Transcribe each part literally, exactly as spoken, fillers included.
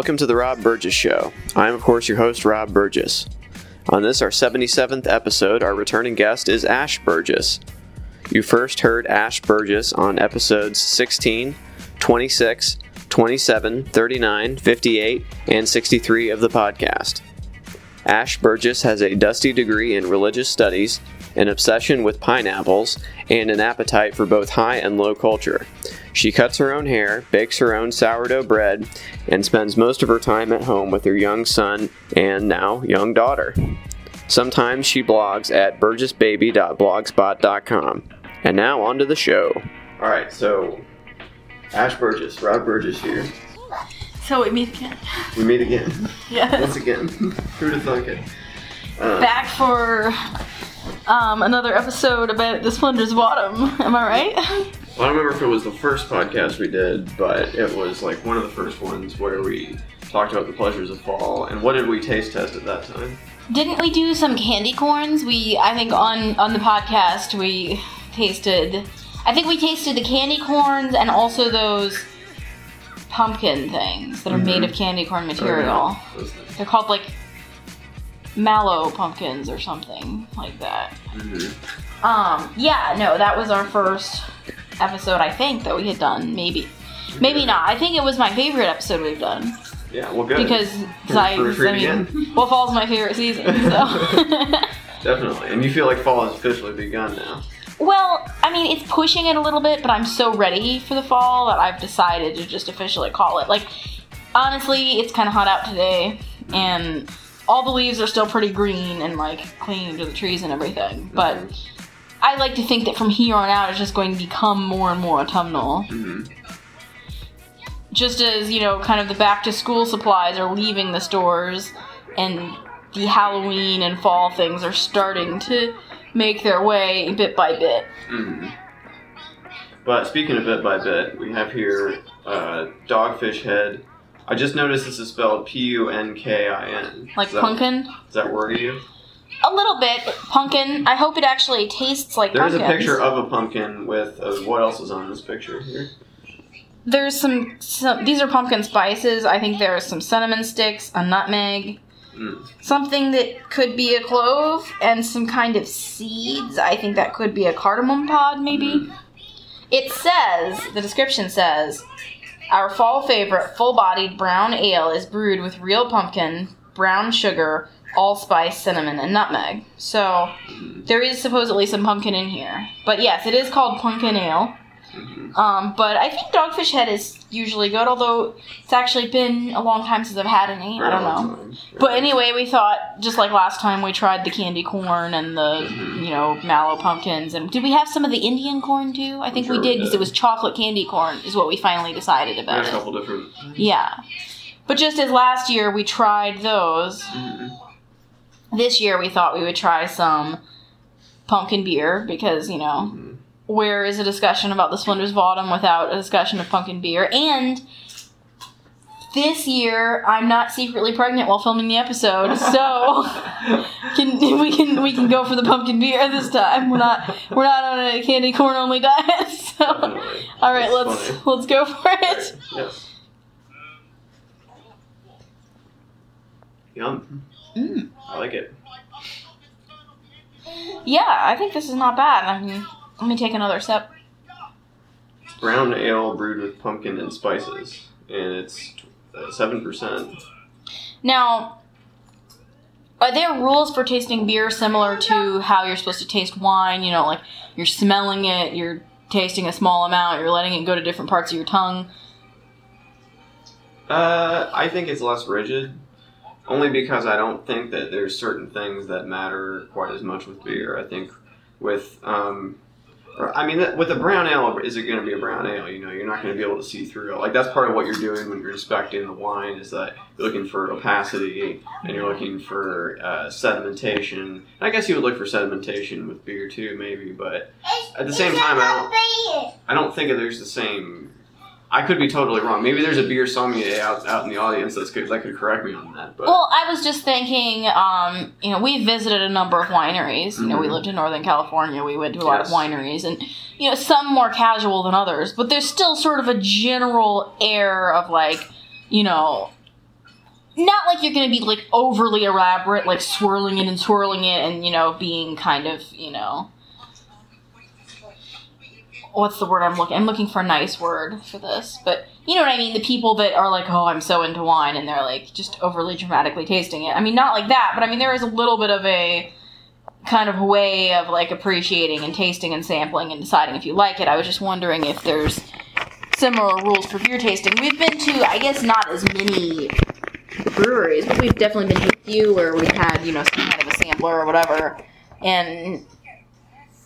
Welcome to The Rob Burgess Show. I am, of course, your host, Rob Burgess. On this, our seventy-seventh episode, our returning guest is Ash Burgess. You first heard Ash Burgess on episodes sixteen, twenty-six, twenty-seven, thirty-nine, fifty-eight, and sixty-three of the podcast. Ash Burgess has a dusty degree in religious studies, an obsession with pineapples, and an appetite for both high and low culture. She cuts her own hair, bakes her own sourdough bread, and spends most of her time at home with her young son and now young daughter. Sometimes she blogs at burgess baby dot blogspot dot com. And now on to the show. Alright, so Ash Burgess, Rob Burgess here. So we meet again. We meet again. Yeah. Once again. Who'd have thunk it? Um, Back for um, another episode about the Splendor's Bottom. Am I right? Well, I don't remember if it was the first podcast we did, but it was like one of the first ones where we talked about the pleasures of fall. And what did we taste test at that time? Didn't we do some candy corns? We, I think on, on the podcast we tasted, I think we tasted the candy corns and also those pumpkin things that are mm-hmm. made of candy corn material. Oh, yeah. They're called like mallow pumpkins or something like that. Mm-hmm. Um, yeah, no, that was our first episode, I think, that we had done. Maybe. Maybe not. I think it was my favorite episode we've done. Yeah, well, good. Because, I, I mean, well, fall's my favorite season, so. Definitely. And you feel like fall has officially begun now. Well, I mean, it's pushing it a little bit, but I'm so ready for the fall that I've decided to just officially call it. Like, honestly, it's kind of hot out today, and all the leaves are still pretty green and, like, clinging to the trees and everything, but mm-hmm. I like to think that from here on out, it's just going to become more and more autumnal. Mm-hmm. Just as, you know, kind of the back-to-school supplies are leaving the stores and the Halloween and fall things are starting to make their way bit by bit. Mm-hmm. But speaking of bit by bit, we have here uh, Dogfish Head. I just noticed this is spelled P U N K I N. Like that, pumpkin? Does that worry you? A little bit. Pumpkin. I hope it actually tastes like pumpkin. There's a picture of a pumpkin with uh, what else is on this picture here? There's some, some, these are pumpkin spices. I think there's some cinnamon sticks, a nutmeg, mm. something that could be a clove, and some kind of seeds. I think that could be a cardamom pod, maybe. Mm. It says, the description says, our fall favorite full-bodied brown ale is brewed with real pumpkin, brown sugar, allspice, cinnamon, and nutmeg. So, there is supposedly some pumpkin in here. But yes, it is called pumpkin ale. Mm-hmm. Um, but I think Dogfish Head is usually good, although it's actually been a long time since I've had any. Very I don't know. Time, sure. But anyway, we thought, just like last time, we tried the candy corn and the, mm-hmm. you know, mallow pumpkins. And did we have some of the Indian corn, too? I think sure we did, because it was chocolate candy corn is what we finally decided about. We had a couple it. different things. Yeah. But just as last year, we tried those. Mm-hmm. This year, we thought we would try some pumpkin beer, because, you know... Mm-hmm. Where is a discussion about the Splendor's Bottom without a discussion of pumpkin beer? And this year, I'm not secretly pregnant while filming the episode, so can, we can we can go for the pumpkin beer this time. We're not we're not on a candy corn only diet. So, all right, let's funny. let's go for it. Yes. Yum. Mm. I like it. Yeah, I think this is not bad. I mean. Let me take another sip. Brown ale brewed with pumpkin and spices, and it's seven percent. Now, are there rules for tasting beer similar to how you're supposed to taste wine? You know, like you're smelling it, you're tasting a small amount, you're letting it go to different parts of your tongue? Uh, I think it's less rigid. Only because I don't think that there's certain things that matter quite as much with beer. I think with... um. I mean, with a brown ale, is it going to be a brown ale? You know, you're not going to be able to see through it. Like, that's part of what you're doing when you're inspecting the wine is that you're looking for opacity and you're looking for uh, sedimentation. And I guess you would look for sedimentation with beer, too, maybe, but at the same time, I don't, I don't think there's the same... I could be totally wrong. Maybe there's a beer sommelier out, out in the audience that's good, that could correct me on that. But. Well, I was just thinking, um, you know, we visited a number of wineries. You know, mm-hmm. we lived in Northern California. We went to a yes. lot of wineries. And, you know, some more casual than others. But there's still sort of a general air of, like, you know, not like you're going to be, like, overly elaborate, like, swirling it and swirling it and, you know, being kind of, you know, what's the word I'm looking, I'm looking for a nice word for this, but you know what I mean, the people that are like, oh, I'm so into wine, and they're, like, just overly dramatically tasting it. I mean, not like that, but I mean, there is a little bit of a kind of way of, like, appreciating and tasting and sampling and deciding if you like it. I was just wondering if there's similar rules for beer tasting. We've been to, I guess, not as many breweries, but we've definitely been to a few where we've had, you know, some kind of a sampler or whatever, and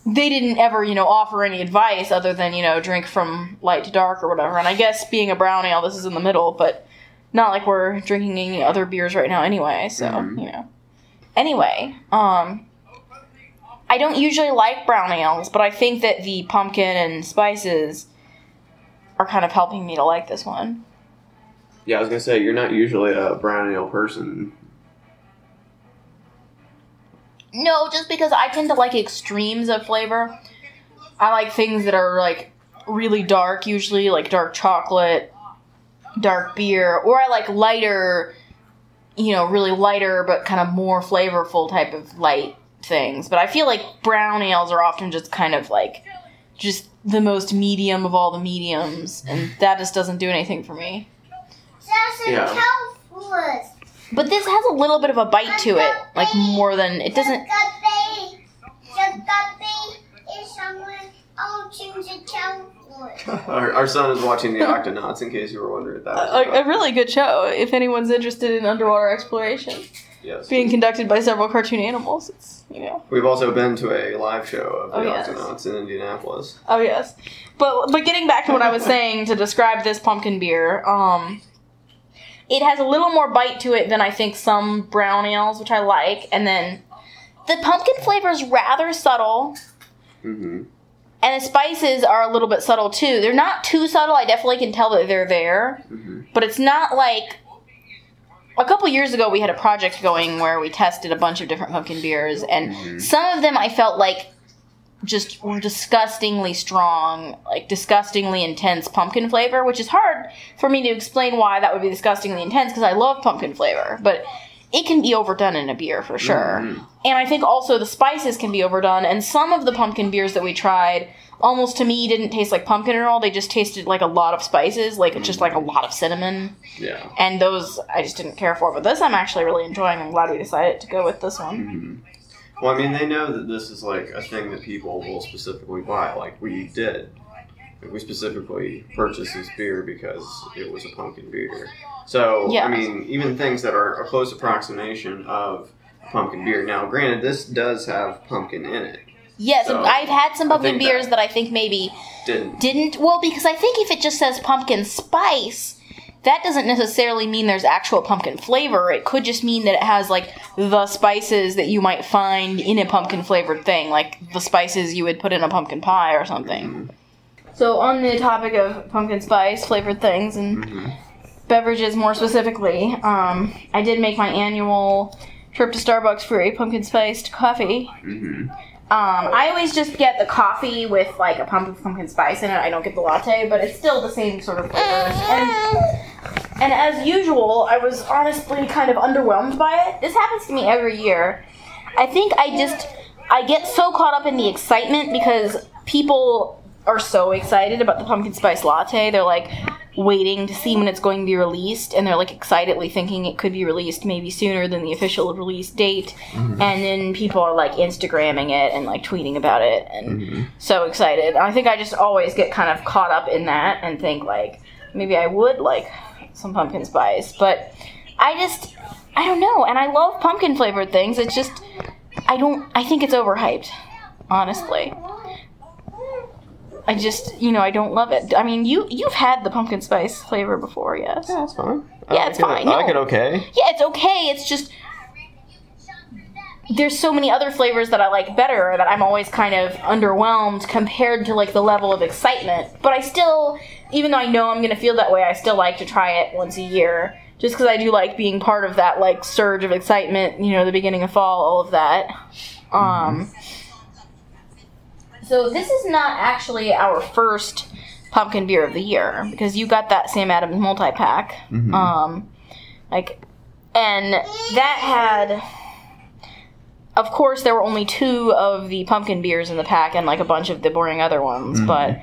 they didn't ever, you know, offer any advice other than, you know, drink from light to dark or whatever. And I guess being a brown ale, this is in the middle, but not like we're drinking any other beers right now anyway, so, mm-hmm. you know. Anyway, um, I don't usually like brown ales, but I think that the pumpkin and spices are kind of helping me to like this one. Yeah, I was going to say, you're not usually a brown ale person. No, just because I tend to like extremes of flavor. I like things that are, like, really dark usually, like dark chocolate, dark beer, or I like lighter, you know, really lighter but kind of more flavorful type of light things. But I feel like brown ales are often just kind of, like, just the most medium of all the mediums, and that just doesn't do anything for me. Yeah. But this has a little bit of a bite to it, like more than, it doesn't... our, our son is watching the Octonauts, in case you were wondering if that was a, a really good show, if anyone's interested in underwater exploration. Yes. Being conducted by several cartoon animals, it's, you know. We've also been to a live show of the oh, Octonauts yes. in Indianapolis. Oh, yes. But, but getting back to what I was saying to describe this pumpkin beer, um... it has a little more bite to it than I think some brown ales, which I like. And then the pumpkin flavor is rather subtle. Mm-hmm. And the spices are a little bit subtle, too. They're not too subtle. I definitely can tell that they're there. Mm-hmm. But it's not like... A couple years ago, we had a project going where we tested a bunch of different pumpkin beers. And mm-hmm. some of them I felt like just were disgustingly strong, like disgustingly intense pumpkin flavor, which is hard for me to explain why that would be disgustingly intense because I love pumpkin flavor, but it can be overdone in a beer for sure. Mm-hmm. And I think also the spices can be overdone, and some of the pumpkin beers that we tried almost to me didn't taste like pumpkin at all. They just tasted like a lot of spices, like mm-hmm. just like a lot of cinnamon. Yeah. And those I just didn't care for, but this I'm actually really enjoying. I'm glad we decided to go with this one. Mm-hmm. Well, I mean, they know that this is, like, a thing that people will specifically buy, like we did. Like, we specifically purchased this beer because it was a pumpkin beer. So, yeah. I mean, even things that are a close approximation of pumpkin beer. Now, granted, this does have pumpkin in it. Yes, so I've had some pumpkin beers that, that I think maybe didn't. didn't. Well, because I think if it just says pumpkin spice... that doesn't necessarily mean there's actual pumpkin flavor. It could just mean that it has, like, the spices that you might find in a pumpkin-flavored thing, like the spices you would put in a pumpkin pie or something. Mm-hmm. So on the topic of pumpkin spice-flavored things and mm-hmm. beverages more specifically, um, I did make my annual trip to Starbucks for a pumpkin-spiced coffee. Mm-hmm. Um, I always just get the coffee with, like, a pump of pumpkin spice in it. I don't get the latte, but it's still the same sort of flavors. And... And as usual, I was honestly kind of underwhelmed by it. This happens to me every year. I think I just, I get so caught up in the excitement because people are so excited about the pumpkin spice latte. They're, like, waiting to see when it's going to be released, and they're, like, excitedly thinking it could be released maybe sooner than the official release date. Mm-hmm. And then people are, like, Instagramming it and, like, tweeting about it and mm-hmm. so excited. I think I just always get kind of caught up in that and think, like, maybe I would, like... some pumpkin spice, but I just, I don't know, and I love pumpkin-flavored things, it's just, I don't, I think it's overhyped, honestly. I just, you know, I don't love it. I mean, you, you've had the pumpkin spice flavor before, yes? Yeah, it's fine. Yeah, it's fine. I like it okay. Yeah, it's okay, it's just, there's so many other flavors that I like better that I'm always kind of underwhelmed compared to, like, the level of excitement. But I still, even though I know I'm going to feel that way, I still like to try it once a year. Just because I do like being part of that, like, surge of excitement, you know, the beginning of fall, all of that. Um, so this is not actually our first pumpkin beer of the year, because you got that Sam Adams multi-pack. Mm-hmm. Um, like... And that had, of course, there were only two of the pumpkin beers in the pack and, like, a bunch of the boring other ones, mm-hmm. but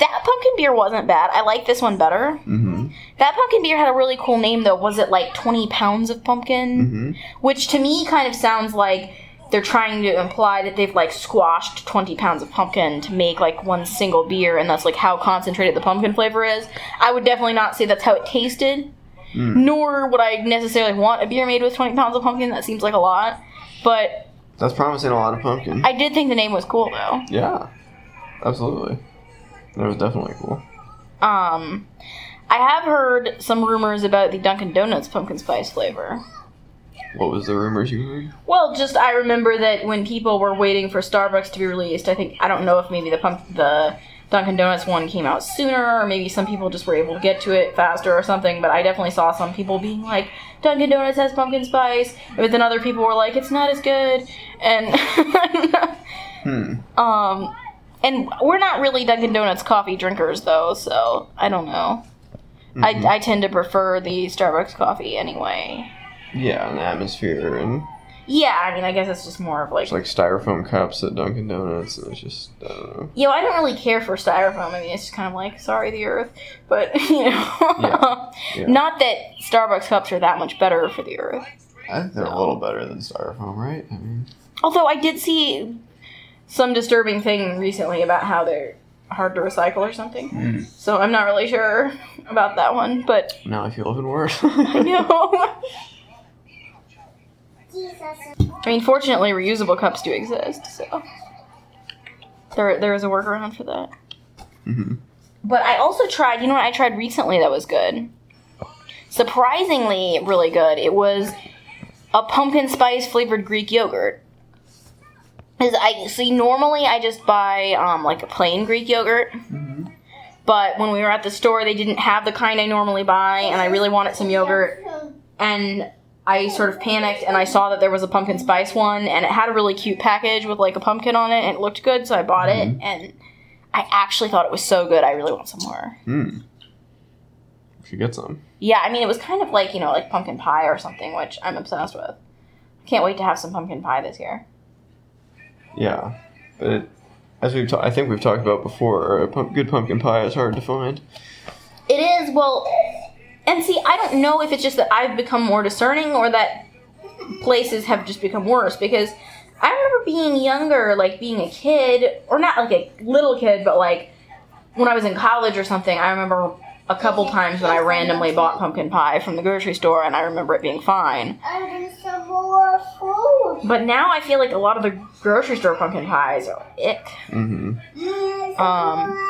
that pumpkin beer wasn't bad. I like this one better. Mm-hmm. That pumpkin beer had a really cool name, though. Was it, like, twenty pounds of pumpkin? Mm-hmm. Which, to me, kind of sounds like they're trying to imply that they've, like, squashed twenty pounds of pumpkin to make, like, one single beer, and that's, like, how concentrated the pumpkin flavor is. I would definitely not say that's how it tasted, mm. nor would I necessarily want a beer made with twenty pounds of pumpkin. That seems like a lot, but... That's promising a lot of pumpkin. I did think the name was cool, though. Yeah, absolutely. That was definitely cool. Um, I have heard some rumors about the Dunkin' Donuts pumpkin spice flavor. What was the rumors you heard? Well, just I remember that when people were waiting for Starbucks to be released, I think, I don't know if maybe the pump, the Dunkin' Donuts one came out sooner, or maybe some people just were able to get to it faster or something, but I definitely saw some people being like, Dunkin' Donuts has pumpkin spice, but then other people were like, it's not as good, and... hmm. Um, and we're not really Dunkin' Donuts coffee drinkers, though, so I don't know. Mm-hmm. I, I tend to prefer the Starbucks coffee anyway. Yeah, and the atmosphere and... Yeah, I mean, I guess it's just more of like... It's like styrofoam cups at Dunkin' Donuts, and it's just, I don't know. Yeah, you know, I don't really care for styrofoam. I mean, it's just kind of like, sorry, the earth. But, you know, yeah. Yeah. Not that Starbucks cups are that much better for the earth. I think they're so. A little better than styrofoam, right? I mean... Although I did see some disturbing thing recently about how they're hard to recycle or something. Mm. So I'm not really sure about that one, but... Now I feel even worse. I know. I mean, fortunately, reusable cups do exist, so there there is a workaround for that. Mm-hmm. But I also tried, you know what I tried recently that was good? Surprisingly really good. It was a pumpkin spice flavored Greek yogurt. I see, normally I just buy, um, like, a plain Greek yogurt. Mm-hmm. But when we were at the store, they didn't have the kind I normally buy, and I really wanted some yogurt. And... I sort of panicked, and I saw that there was a pumpkin spice one, and it had a really cute package with, like, a pumpkin on it, and it looked good, so I bought mm-hmm. it, and I actually thought it was so good, I really want some more. Mm. You should get some. Yeah, I mean, it was kind of like, you know, like pumpkin pie or something, which I'm obsessed with. I can't wait to have some pumpkin pie this year. Yeah, but it, as we've ta- I think we've talked about before, a pump- good pumpkin pie is hard to find. It is, well... And see, I don't know if it's just that I've become more discerning or that places have just become worse, because I remember being younger, like being a kid, or not like a little kid, but like when I was in college or something, I remember a couple times when I randomly bought pumpkin pie from the grocery store, and I remember it being fine. But now I feel like a lot of the grocery store pumpkin pies are ick. Mm-hmm. Um...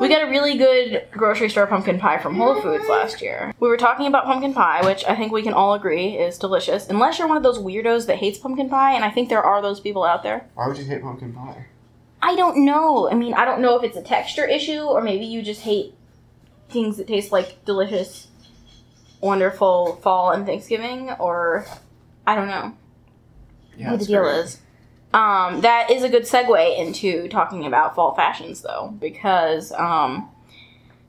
We got a really good grocery store pumpkin pie from Whole Foods last year. We were talking about pumpkin pie, which I think we can all agree is delicious. Unless you're one of those weirdos that hates pumpkin pie, and I think there are those people out there. Why would you hate pumpkin pie? I don't know. I mean, I don't know if it's a texture issue, or maybe you just hate things that taste like delicious, wonderful fall and Thanksgiving, or I don't know yeah, what the deal great. is. Um, that is a good segue into talking about fall fashions, though, because um,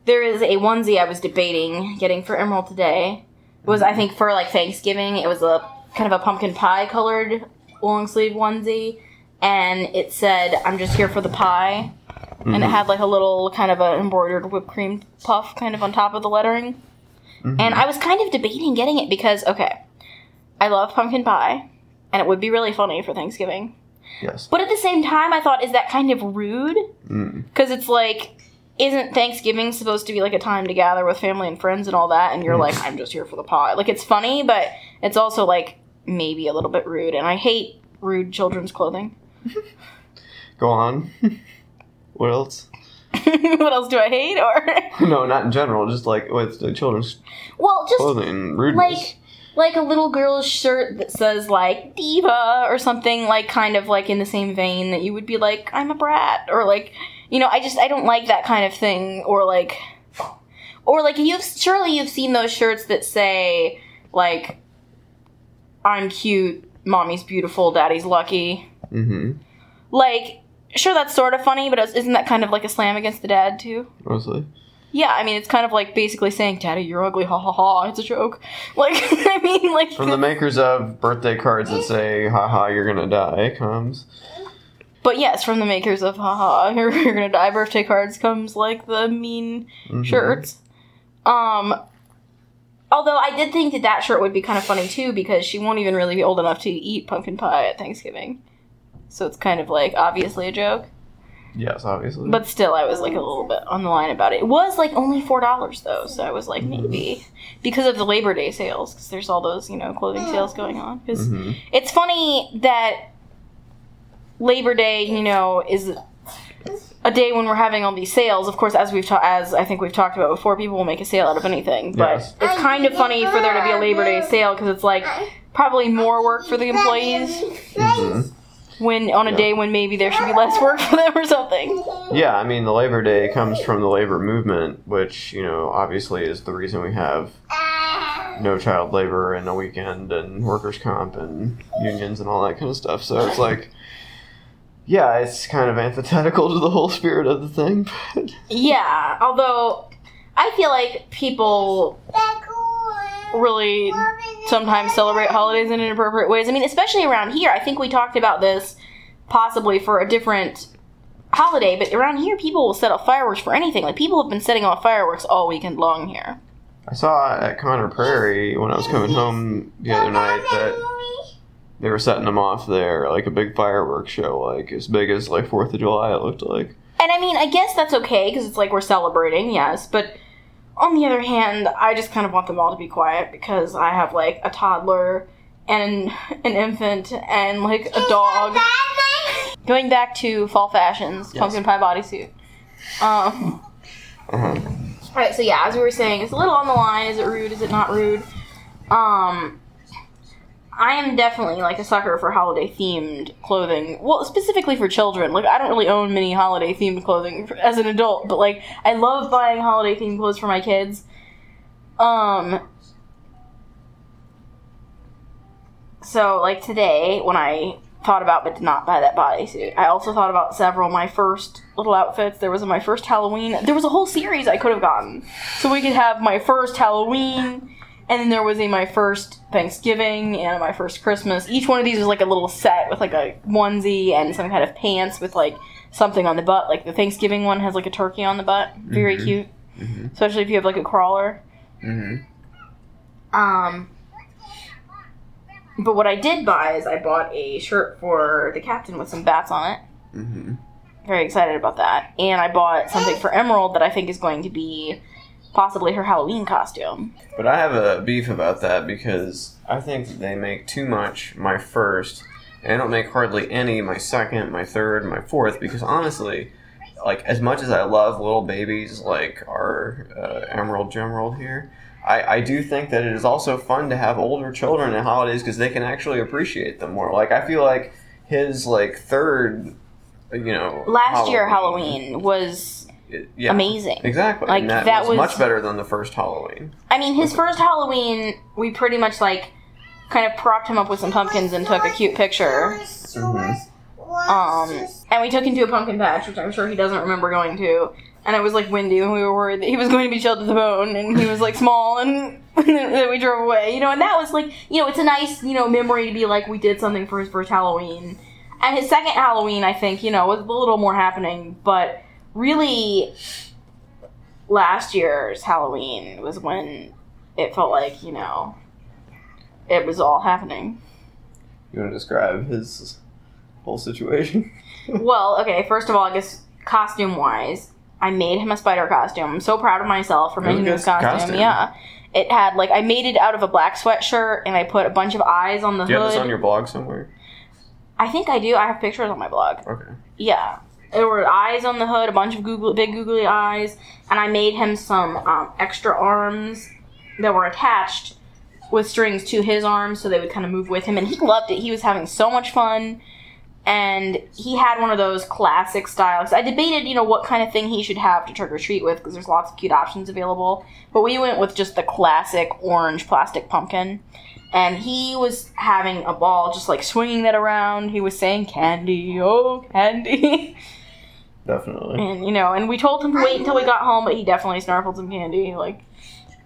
there is a onesie I was debating getting for Emerald today. It was, I think, for, like, Thanksgiving. It was a kind of a pumpkin pie-colored long-sleeve onesie, and it said, I'm just here for the pie, mm-hmm. and it had, like, a little kind of an embroidered whipped cream puff kind of on top of the lettering, mm-hmm. and I was kind of debating getting it because, okay, I love pumpkin pie, and it would be really funny for Thanksgiving. Yes. But at the same time, I thought, is that kind of rude? Because mm. it's like, isn't Thanksgiving supposed to be like a time to gather with family and friends and all that? And you're mm. like, I'm just here for the pie. Like, it's funny, but it's also like maybe a little bit rude. And I hate rude children's clothing. Go on. What else? What else do I hate? Or no, not in general. Just like with the children's well, just clothing. Rudeness. Like, Like a little girl's shirt that says, like, diva or something, like, kind of, like, in the same vein that you would be like, I'm a brat. Or, like, you know, I just, I don't like that kind of thing. Or, like, or, like, you've, surely you've seen those shirts that say, like, I'm cute, mommy's beautiful, daddy's lucky. Mm-hmm. Like, sure, that's sort of funny, but isn't that kind of like a slam against the dad, too? Honestly. Yeah, I mean, it's kind of like basically saying, Daddy, you're ugly, ha ha ha, it's a joke. Like, I mean, like... From the makers of birthday cards that say, ha ha, you're gonna die, comes... But yes, from the makers of ha ha, you're gonna die birthday cards comes, like, the mean mm-hmm. shirts. Um, although I did think that that shirt would be kind of funny, too, because she won't even really be old enough to eat pumpkin pie at Thanksgiving. So it's kind of, like, obviously a joke. Yes, obviously. But still, I was, like, a little bit on the line about it. It was, like, only four dollars, though, so I was like, maybe. Because of the Labor Day sales, because there's all those, you know, clothing sales going on. Because mm-hmm. it's funny that Labor Day, you know, is a day when we're having all these sales. Of course, as we've ta- as I think we've talked about before, people will make a sale out of anything. But yes. It's kind of funny for there to be a Labor Day sale, because it's, like, probably more work for the employees. Mm-hmm. When on a yeah. day when maybe there should be less work for them or something. Yeah, I mean, the Labor Day comes from the labor movement, which, you know, obviously is the reason we have no child labor and a weekend and workers' comp and unions and all that kind of stuff. So it's like, yeah, it's kind of antithetical to the whole spirit of the thing. But yeah, although I feel like people really sometimes celebrate holidays in inappropriate ways. I mean, especially around here. I think we talked about this possibly for a different holiday, but around here people will set off fireworks for anything. Like, people have been setting off fireworks all weekend long here. I saw at Conner Prairie when I was coming home the other night that they were setting them off there, like a big fireworks show, like as big as like fourth of July it looked like. And I mean, I guess that's okay because it's like we're celebrating, yes, but on the other hand, I just kind of want them all to be quiet because I have, like, a toddler and an infant and, like, a dog. Going back to fall fashions, yes. Pumpkin pie bodysuit. Um, uh-huh. All right, so, yeah, as we were saying, it's a little on the line. Is it rude? Is it not rude? Um, I am definitely, like, a sucker for holiday-themed clothing. Well, specifically for children. Like, I don't really own many holiday-themed clothing as an adult, but, like, I love buying holiday-themed clothes for my kids. Um, so, like, today, when I thought about but did not buy that bodysuit, I also thought about several of my first little outfits. There was my first Halloween. There was a whole series I could have gotten. So we could have my first Halloween... And then there was a my first Thanksgiving and my first Christmas. Each one of these was like a little set with like a onesie and some kind of pants with like something on the butt. Like the Thanksgiving one has like a turkey on the butt. Very mm-hmm. cute. Mm-hmm. Especially if you have like a crawler. Mm-hmm. Um, but what I did buy is I bought a shirt for the captain with some bats on it. Mm-hmm. Very excited about that. And I bought something for Emerald that I think is going to be... possibly her Halloween costume. But I have a beef about that because I think they make too much my first, and I don't make hardly any my second, my third, my fourth, because honestly, like, as much as I love little babies like our uh, Emerald Gemerald here, I, I do think that it is also fun to have older children at holidays because they can actually appreciate them more. Like, I feel like his, like, third, you know... Last Halloween, year Halloween was... It, yeah, amazing. Exactly. Like, and that, that was, was much better than the first Halloween. I mean, his first Halloween, we pretty much, like, kind of propped him up with some pumpkins and took a cute picture. Mm-hmm. Um, and we took him to a pumpkin patch, which I'm sure he doesn't remember going to. And it was, like, windy, and we were worried that he was going to be chilled to the bone, and he was, like, small, and then we drove away. You know, and that was, like, you know, it's a nice, you know, memory to be, like, we did something for his first Halloween. And his second Halloween, I think, you know, was a little more happening, but... really, last year's Halloween was when it felt like, you know, it was all happening. You want to describe his whole situation? Well, okay, first of all, I guess costume-wise, I made him a spider costume. I'm so proud of myself for making this costume. costume. Yeah. It had, like, I made it out of a black sweatshirt, and I put a bunch of eyes on the hood. Do you have this on your blog somewhere? I think I do. I have pictures on my blog. Okay. Yeah. There were eyes on the hood, a bunch of googly, big googly eyes, and I made him some um, extra arms that were attached with strings to his arms so they would kind of move with him, and he loved it. He was having so much fun, and he had one of those classic styles. I debated, you know, what kind of thing he should have to trick or treat with because there's lots of cute options available, but we went with just the classic orange plastic pumpkin, and he was having a ball just, like, swinging that around. He was saying, candy, oh, candy. Definitely. And, you know, and we told him to wait until we got home, but he definitely snarfled some candy, like...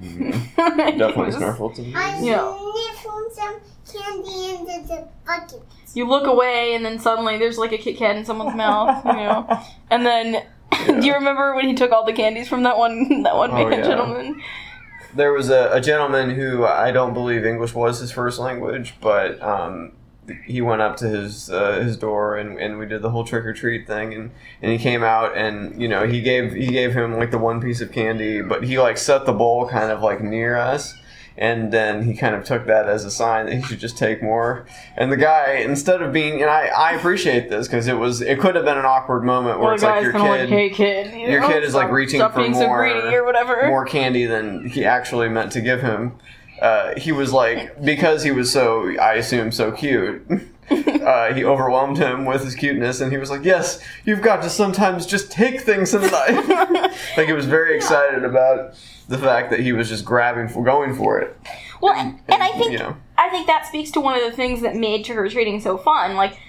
Mm-hmm. Definitely was, snarfled some candy. You know. Sniffled some candy into the bucket. You look away, and then suddenly there's, like, a Kit Kat in someone's mouth, you know? And then... Yeah. Do you remember when he took all the candies from that one that one oh, man, yeah. gentleman? There was a, a gentleman who I don't believe English was his first language, but um, he went up to his uh, his door and, and we did the whole trick or treat thing, and, and he came out and you know he gave he gave him like the one piece of candy, but he like set the bowl kind of like near us. And then he kind of took that as a sign that he should just take more. And the guy, instead of being, and I, I appreciate this because it was, it could have been an awkward moment where well, it's like your kid, like, hey, kid you your know, kid is like reaching for more, or whatever. more candy than he actually meant to give him. Uh, he was like, because he was so, I assume, so cute. Uh, he overwhelmed him with his cuteness, and he was like, yes, you've got to sometimes just take things in life. Like, he was very excited about the fact that he was just grabbing for, going for it. Well, and, and, and I think you know. I think that speaks to one of the things that made trick-or-treating so fun. Like,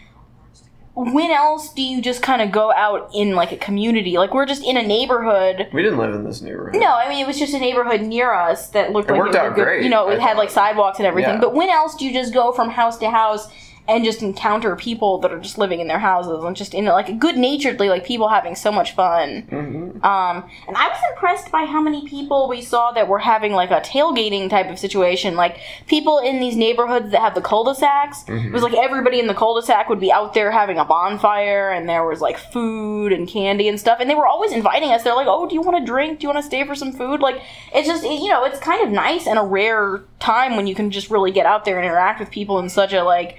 when else do you just kind of go out in, like, a community? Like, we're just in a neighborhood. We didn't live in this neighborhood. No, I mean, it was just a neighborhood near us that looked it like... It worked it out good, great. You know, it I had, like, sidewalks and everything. Yeah. But when else do you just go from house to house... and just encounter people that are just living in their houses and just in like good naturedly, like people having so much fun. Mm-hmm. Um, and I was impressed by how many people we saw that were having like a tailgating type of situation. Like people in these neighborhoods that have the cul-de-sacs, mm-hmm. it was like everybody in the cul-de-sac would be out there having a bonfire, and there was like food and candy and stuff. And they were always inviting us. They're like, oh, do you want a drink? Do you want to stay for some food? Like it's just, it, you know, it's kind of nice and a rare time when you can just really get out there and interact with people in such a like...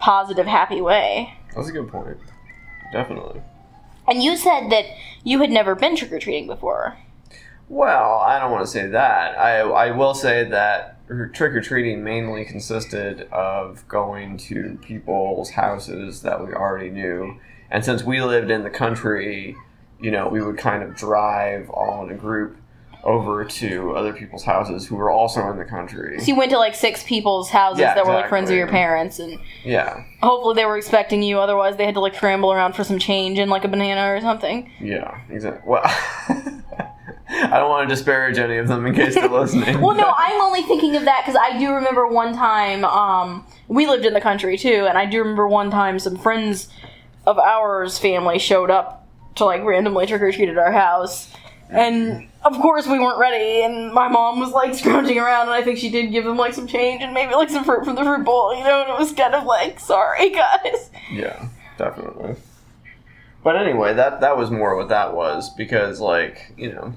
positive, happy way. That's a good point. Definitely. And you said that you had never been trick-or-treating before. Well, I don't want to say that. I I will say that trick-or-treating mainly consisted of going to people's houses that we already knew. And since we lived in the country, you know, we would kind of drive all in a group over to other people's houses who were also in the country. So you went to like six people's houses yeah, that exactly. were like friends of your parents, and yeah, hopefully they were expecting you. Otherwise, they had to like scramble around for some change and like a banana or something. Yeah, exactly. Well, I don't want to disparage any of them in case they're listening. Well, no, I'm only thinking of that because I do remember one time um, we lived in the country too, and I do remember one time some friends of ours family showed up to like randomly trick or treat at our house. And, of course, we weren't ready, and my mom was, like, scrounging around, and I think she did give them, like, some change and maybe, like, some fruit from the fruit bowl, you know, and it was kind of like, sorry, guys. Yeah, definitely. But anyway, that, that was more what that was, because, like, you know,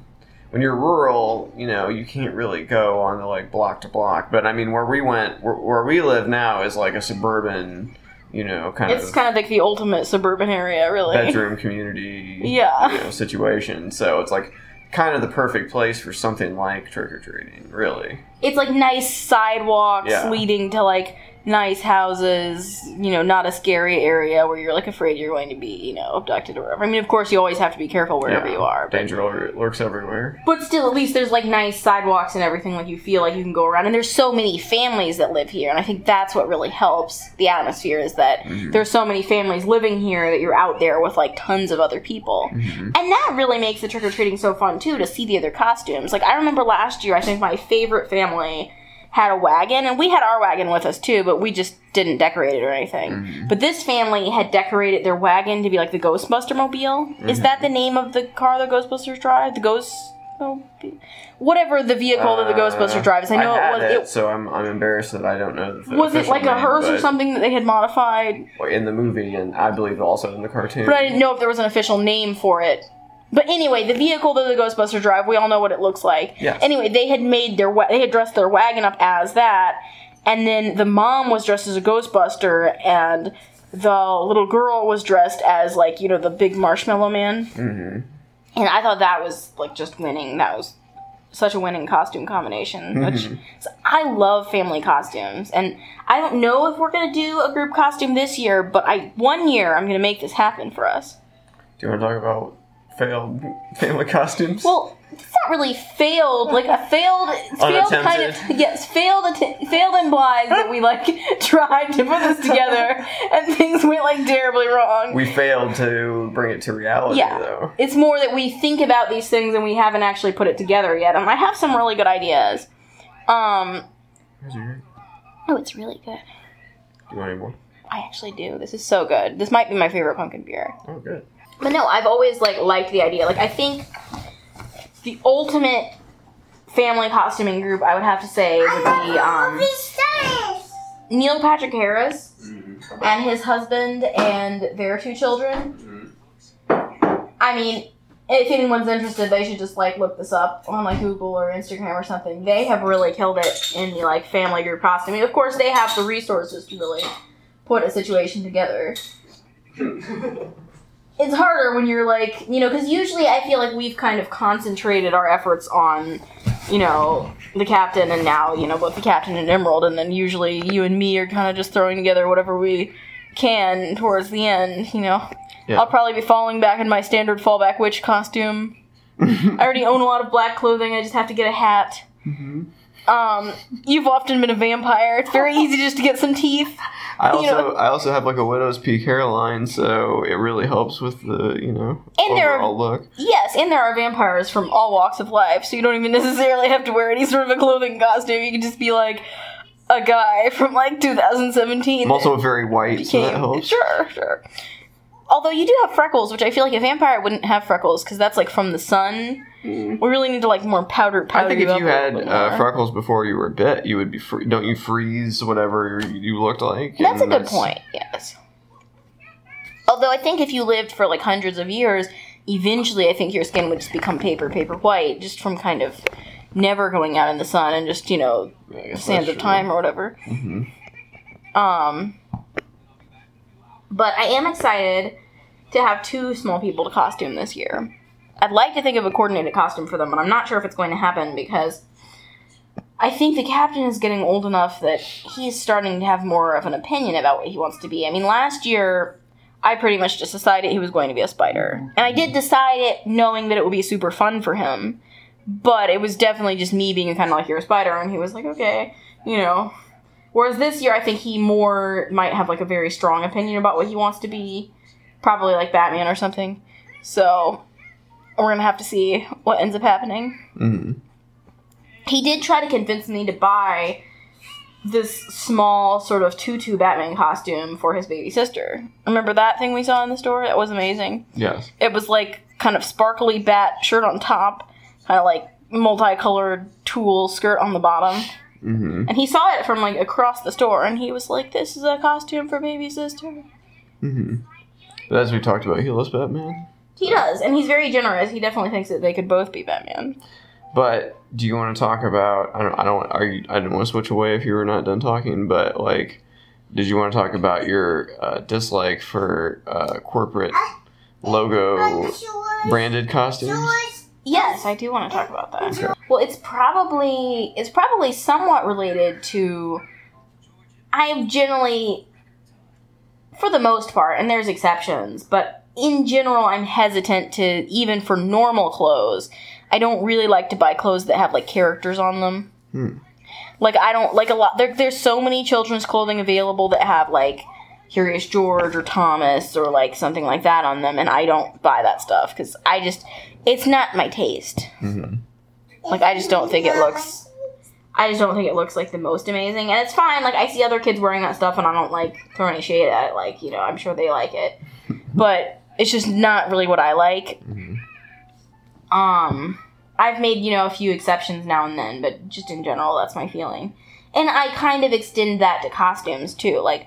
when you're rural, you know, you can't really go on the, like, block to block. But, I mean, where we went, where, where we live now is, like, a suburban... You know, kind it's of... It's kind of like the ultimate suburban area, really. Bedroom community yeah. you know, situation. So it's like kind of the perfect place for something like trick-or-treating, really. It's like nice sidewalks yeah. leading to like nice houses, you know, not a scary area where you're like afraid you're going to be, you know, abducted or whatever. I mean, of course, you always have to be careful wherever yeah. you are. But... Danger lurks everywhere. But still, at least there's like nice sidewalks and everything, like you feel like you can go around. And there's so many families that live here, and I think that's what really helps the atmosphere is that mm-hmm. there's so many families living here that you're out there with like tons of other people. Mm-hmm. And that really makes the trick-or-treating so fun, too, to see the other costumes. Like, I remember last year, I think my favorite family... had a wagon, and we had our wagon with us, too, but we just didn't decorate it or anything. Mm-hmm. But this family had decorated their wagon to be like the Ghostbuster Mobile. Mm-hmm. Is that the name of the car the Ghostbusters drive? The Ghost... Oh, whatever the vehicle uh, that the Ghostbuster drives. I know I had it was... It, it, so I'm I'm embarrassed that I don't know the Was it like name, a hearse or something that they had modified? In the movie, and I believe also in the cartoon. But I didn't know if there was an official name for it. But anyway, the vehicle that the Ghostbuster drive, we all know what it looks like. Yes. Anyway, they had made their wa- they had dressed their wagon up as that, and then the mom was dressed as a Ghostbuster, and the little girl was dressed as like you know the big marshmallow man. Mm-hmm. And I thought that was like just winning. That was such a winning costume combination. Mm-hmm. Which so I love family costumes, and I don't know if we're gonna do a group costume this year, but I one year I'm gonna make this happen for us. Do you want to talk about? Failed family costumes. Well, It's not really failed. Like a failed, failed kind of yes, failed. Att- failed implies that we like tried to put this together and things went like terribly wrong. We failed to bring it to reality. Yeah. Though it's more that we think about these things and we haven't actually put it together yet. And I have some really good ideas. Um. Oh, it's really good. Do you want any more? I actually do. This is so good. This might be my favorite pumpkin beer. Oh, good. But no, I've always like liked the idea. Like I think. The ultimate family costuming group, I would have to say, would be um, Neil Patrick Harris mm-hmm. and his husband and their two children. Mm-hmm. I mean, if anyone's interested, they should just like look this up on like Google or Instagram or something. They have really killed it in the like family group costuming. Of course, they have the resources to really put a situation together. It's harder when you're like, you know, because usually I feel like we've kind of concentrated our efforts on, you know, the captain and now, you know, both the captain and Emerald, and then usually you and me are kind of just throwing together whatever we can towards the end, you know. Yeah. I'll probably be falling back in my standard fallback witch costume. I already own a lot of black clothing, I just have to get a hat. Mm-hmm. Um, you've often been a vampire. It's very easy just to get some teeth. I also, you know. I also have like a widow's peak hairline, so it really helps with the, you know, and overall there are, look. Yes, and there are vampires from all walks of life, so you don't even necessarily have to wear any sort of a clothing costume. You can just be like a guy from like two thousand seventeen. I'm also very white, became, so that helps. Sure, sure. Although you do have freckles, which I feel like a vampire wouldn't have freckles, because that's, like, from the sun. Mm. We really need to, like, more powder, powder I think you if you had uh, freckles before you were bit, you would be free. Don't you freeze whatever you looked like? That's a good that's... point, yes. Although I think if you lived for, like, hundreds of years, eventually I think your skin would just become paper, paper white, just from kind of never going out in the sun and just, you know, sands of time or whatever. Mm-hmm. Um... But I am excited to have two small people to costume this year. I'd like to think of a coordinated costume for them, but I'm not sure if it's going to happen because I think the captain is getting old enough that he's starting to have more of an opinion about what he wants to be. I mean, last year, I pretty much just decided he was going to be a spider. And I did decide it knowing that it would be super fun for him, but it was definitely just me being kind of like, you're a spider, and he was like, okay, you know... Whereas this year, I think he more might have, like, a very strong opinion about what he wants to be. Probably, like, Batman or something. So, we're going to have to see what ends up happening. Mm-hmm. He did try to convince me to buy this small sort of tutu Batman costume for his baby sister. Remember that thing we saw in the store? That was amazing. Yes. It was, like, kind of sparkly bat shirt on top. Kind of, like, multicolored tulle skirt on the bottom. Mm-hmm. And he saw it from, like, across the store, and he was like, this is a costume for baby sister. Mm-hmm. But as we talked about, he loves Batman. He so. does, and he's very generous. He definitely thinks that they could both be Batman. But do you want to talk about, I don't, I don't, are you, I didn't want to switch away if you were not done talking, but, like, did you want to talk about your uh, dislike for uh, corporate logo branded costumes? Yes, I do want to talk about that. Okay. Well, it's probably it's probably somewhat related to... I have generally, for the most part, and there's exceptions, but in general I'm hesitant to, even for normal clothes, I don't really like to buy clothes that have, like, characters on them. Hmm. Like, I don't... Like, a lot... There, there's so many children's clothing available that have, like, Curious George or Thomas or, like, something like that on them, and I don't buy that stuff, because I just... It's not my taste. Mm-hmm. Like, I just don't think it looks... I just don't think it looks, like, the most amazing. And it's fine. Like, I see other kids wearing that stuff, and I don't, like, throw any shade at it. Like, you know, I'm sure they like it. But it's just not really what I like. Mm-hmm. Um, I've made, you know, a few exceptions now and then, but just in general, that's my feeling. And I kind of extend that to costumes, too. Like,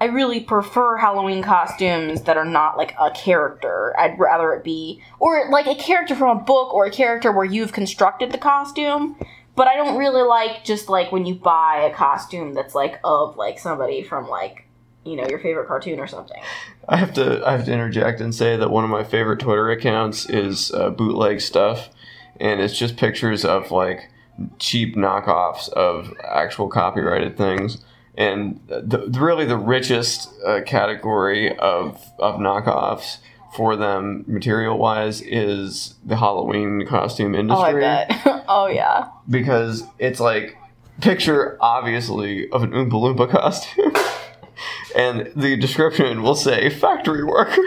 I really prefer Halloween costumes that are not, like, a character. I'd rather it be... Or, like, a character from a book or a character where you've constructed the costume. But I don't really like just, like, when you buy a costume that's, like, of, like, somebody from, like, you know, your favorite cartoon or something. I have to I have to interject and say that one of my favorite Twitter accounts is uh, Bootleg Stuff. And it's just pictures of, like, cheap knockoffs of actual copyrighted things. And the, really the richest uh, category of, of knockoffs for them material-wise is the Halloween costume industry. Oh, I bet. Oh, yeah. Because it's like, picture, obviously, of an Oompa Loompa costume. And the description will say, factory worker.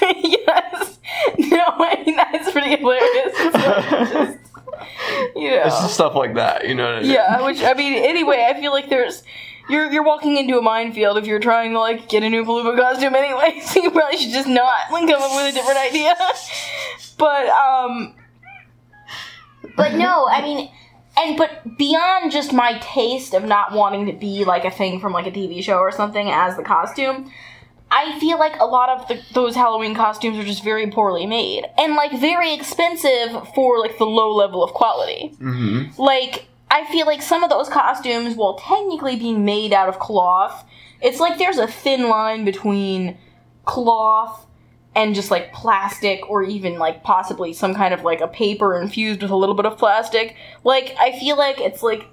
Yes. No, I mean, that's pretty hilarious. It's really just, you know. It's just stuff like that, you know what I mean? Yeah, which, I mean, anyway, I feel like there's... You're you're walking into a minefield if you're trying to, like, get a new Oompa Loompa costume anyway, so you probably should just not, like, come up with a different idea. But, um... But no, I mean... And, but beyond just my taste of not wanting to be, like, a thing from, like, a T V show or something as the costume, I feel like a lot of the, those Halloween costumes are just very poorly made. And, like, very expensive for, like, the low level of quality. Mm-hmm. Like, I feel like some of those costumes, while technically being made out of cloth, it's like there's a thin line between cloth and just, like, plastic, or even, like, possibly some kind of, like, a paper infused with a little bit of plastic. Like, I feel like it's, like,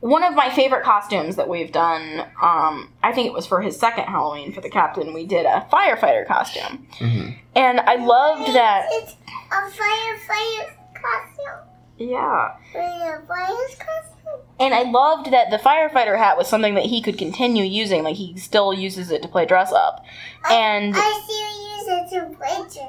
one of my favorite costumes that we've done, um, I think it was for his second Halloween for the captain, we did a firefighter costume. Mm-hmm. And I loved that... It's a firefighter costume. Yeah. Firefighter costume. And I loved that the firefighter hat was something that he could continue using. Like, he still uses it to play dress-up. And I, I still use it to play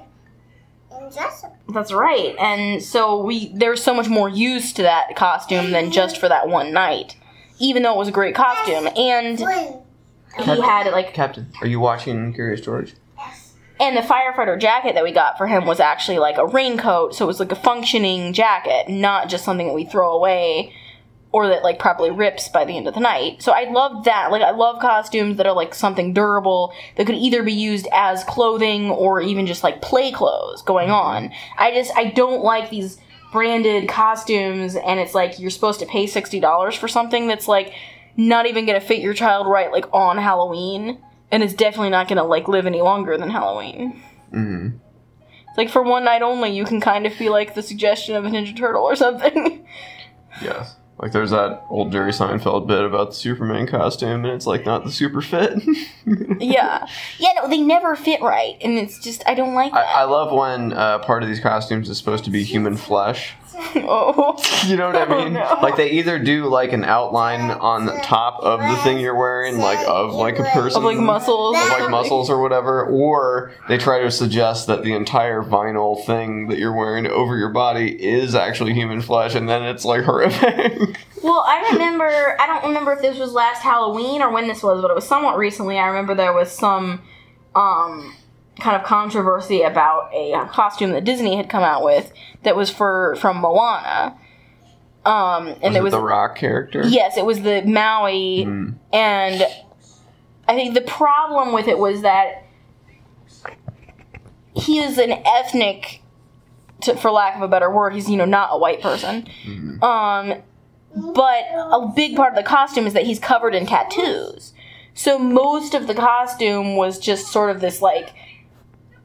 and dress-up. That's right. And so we there's so much more use to that costume than just for that one night. Even though it was a great costume. And Captain, he had, like... Captain, are you watching Curious George? And the firefighter jacket that we got for him was actually, like, a raincoat, so it was, like, a functioning jacket, not just something that we throw away or that, like, probably rips by the end of the night. So I loved that. Like, I love costumes that are, like, something durable that could either be used as clothing or even just, like, play clothes going on. I just, I don't like these branded costumes, and it's, like, you're supposed to pay sixty dollars for something that's, like, not even going to fit your child right, like, on Halloween. And it's definitely not going to, like, live any longer than Halloween. Mm-hmm. It's like, for one night only, you can kind of feel like the suggestion of a Ninja Turtle or something. Yes. Like, there's that old Jerry Seinfeld bit about the Superman costume, and it's, like, not the super fit. Yeah. Yeah, no, they never fit right, and it's just, I don't like that. I, I love when uh, part of these costumes is supposed to be human flesh. Oh. You know what I mean? Oh, no. Like, they either do, like, an outline on the top of the thing you're wearing, like, of, like, a person. Of, like, muscles. Of, like, muscles or whatever. Or they try to suggest that the entire vinyl thing that you're wearing over your body is actually human flesh, and then it's, like, horrific. Well, I remember, I don't remember if this was last Halloween or when this was, but it was somewhat recently. I remember there was some, um... kind of controversy about a costume that Disney had come out with that was for from Moana. Um, and was it, it was the rock character? Yes, it was the Maui. Mm. And I think the problem with it was that he is an ethnic, to, for lack of a better word, he's, you know, not a white person. Mm. Um, but a big part of the costume is that he's covered in tattoos. So most of the costume was just sort of this, like,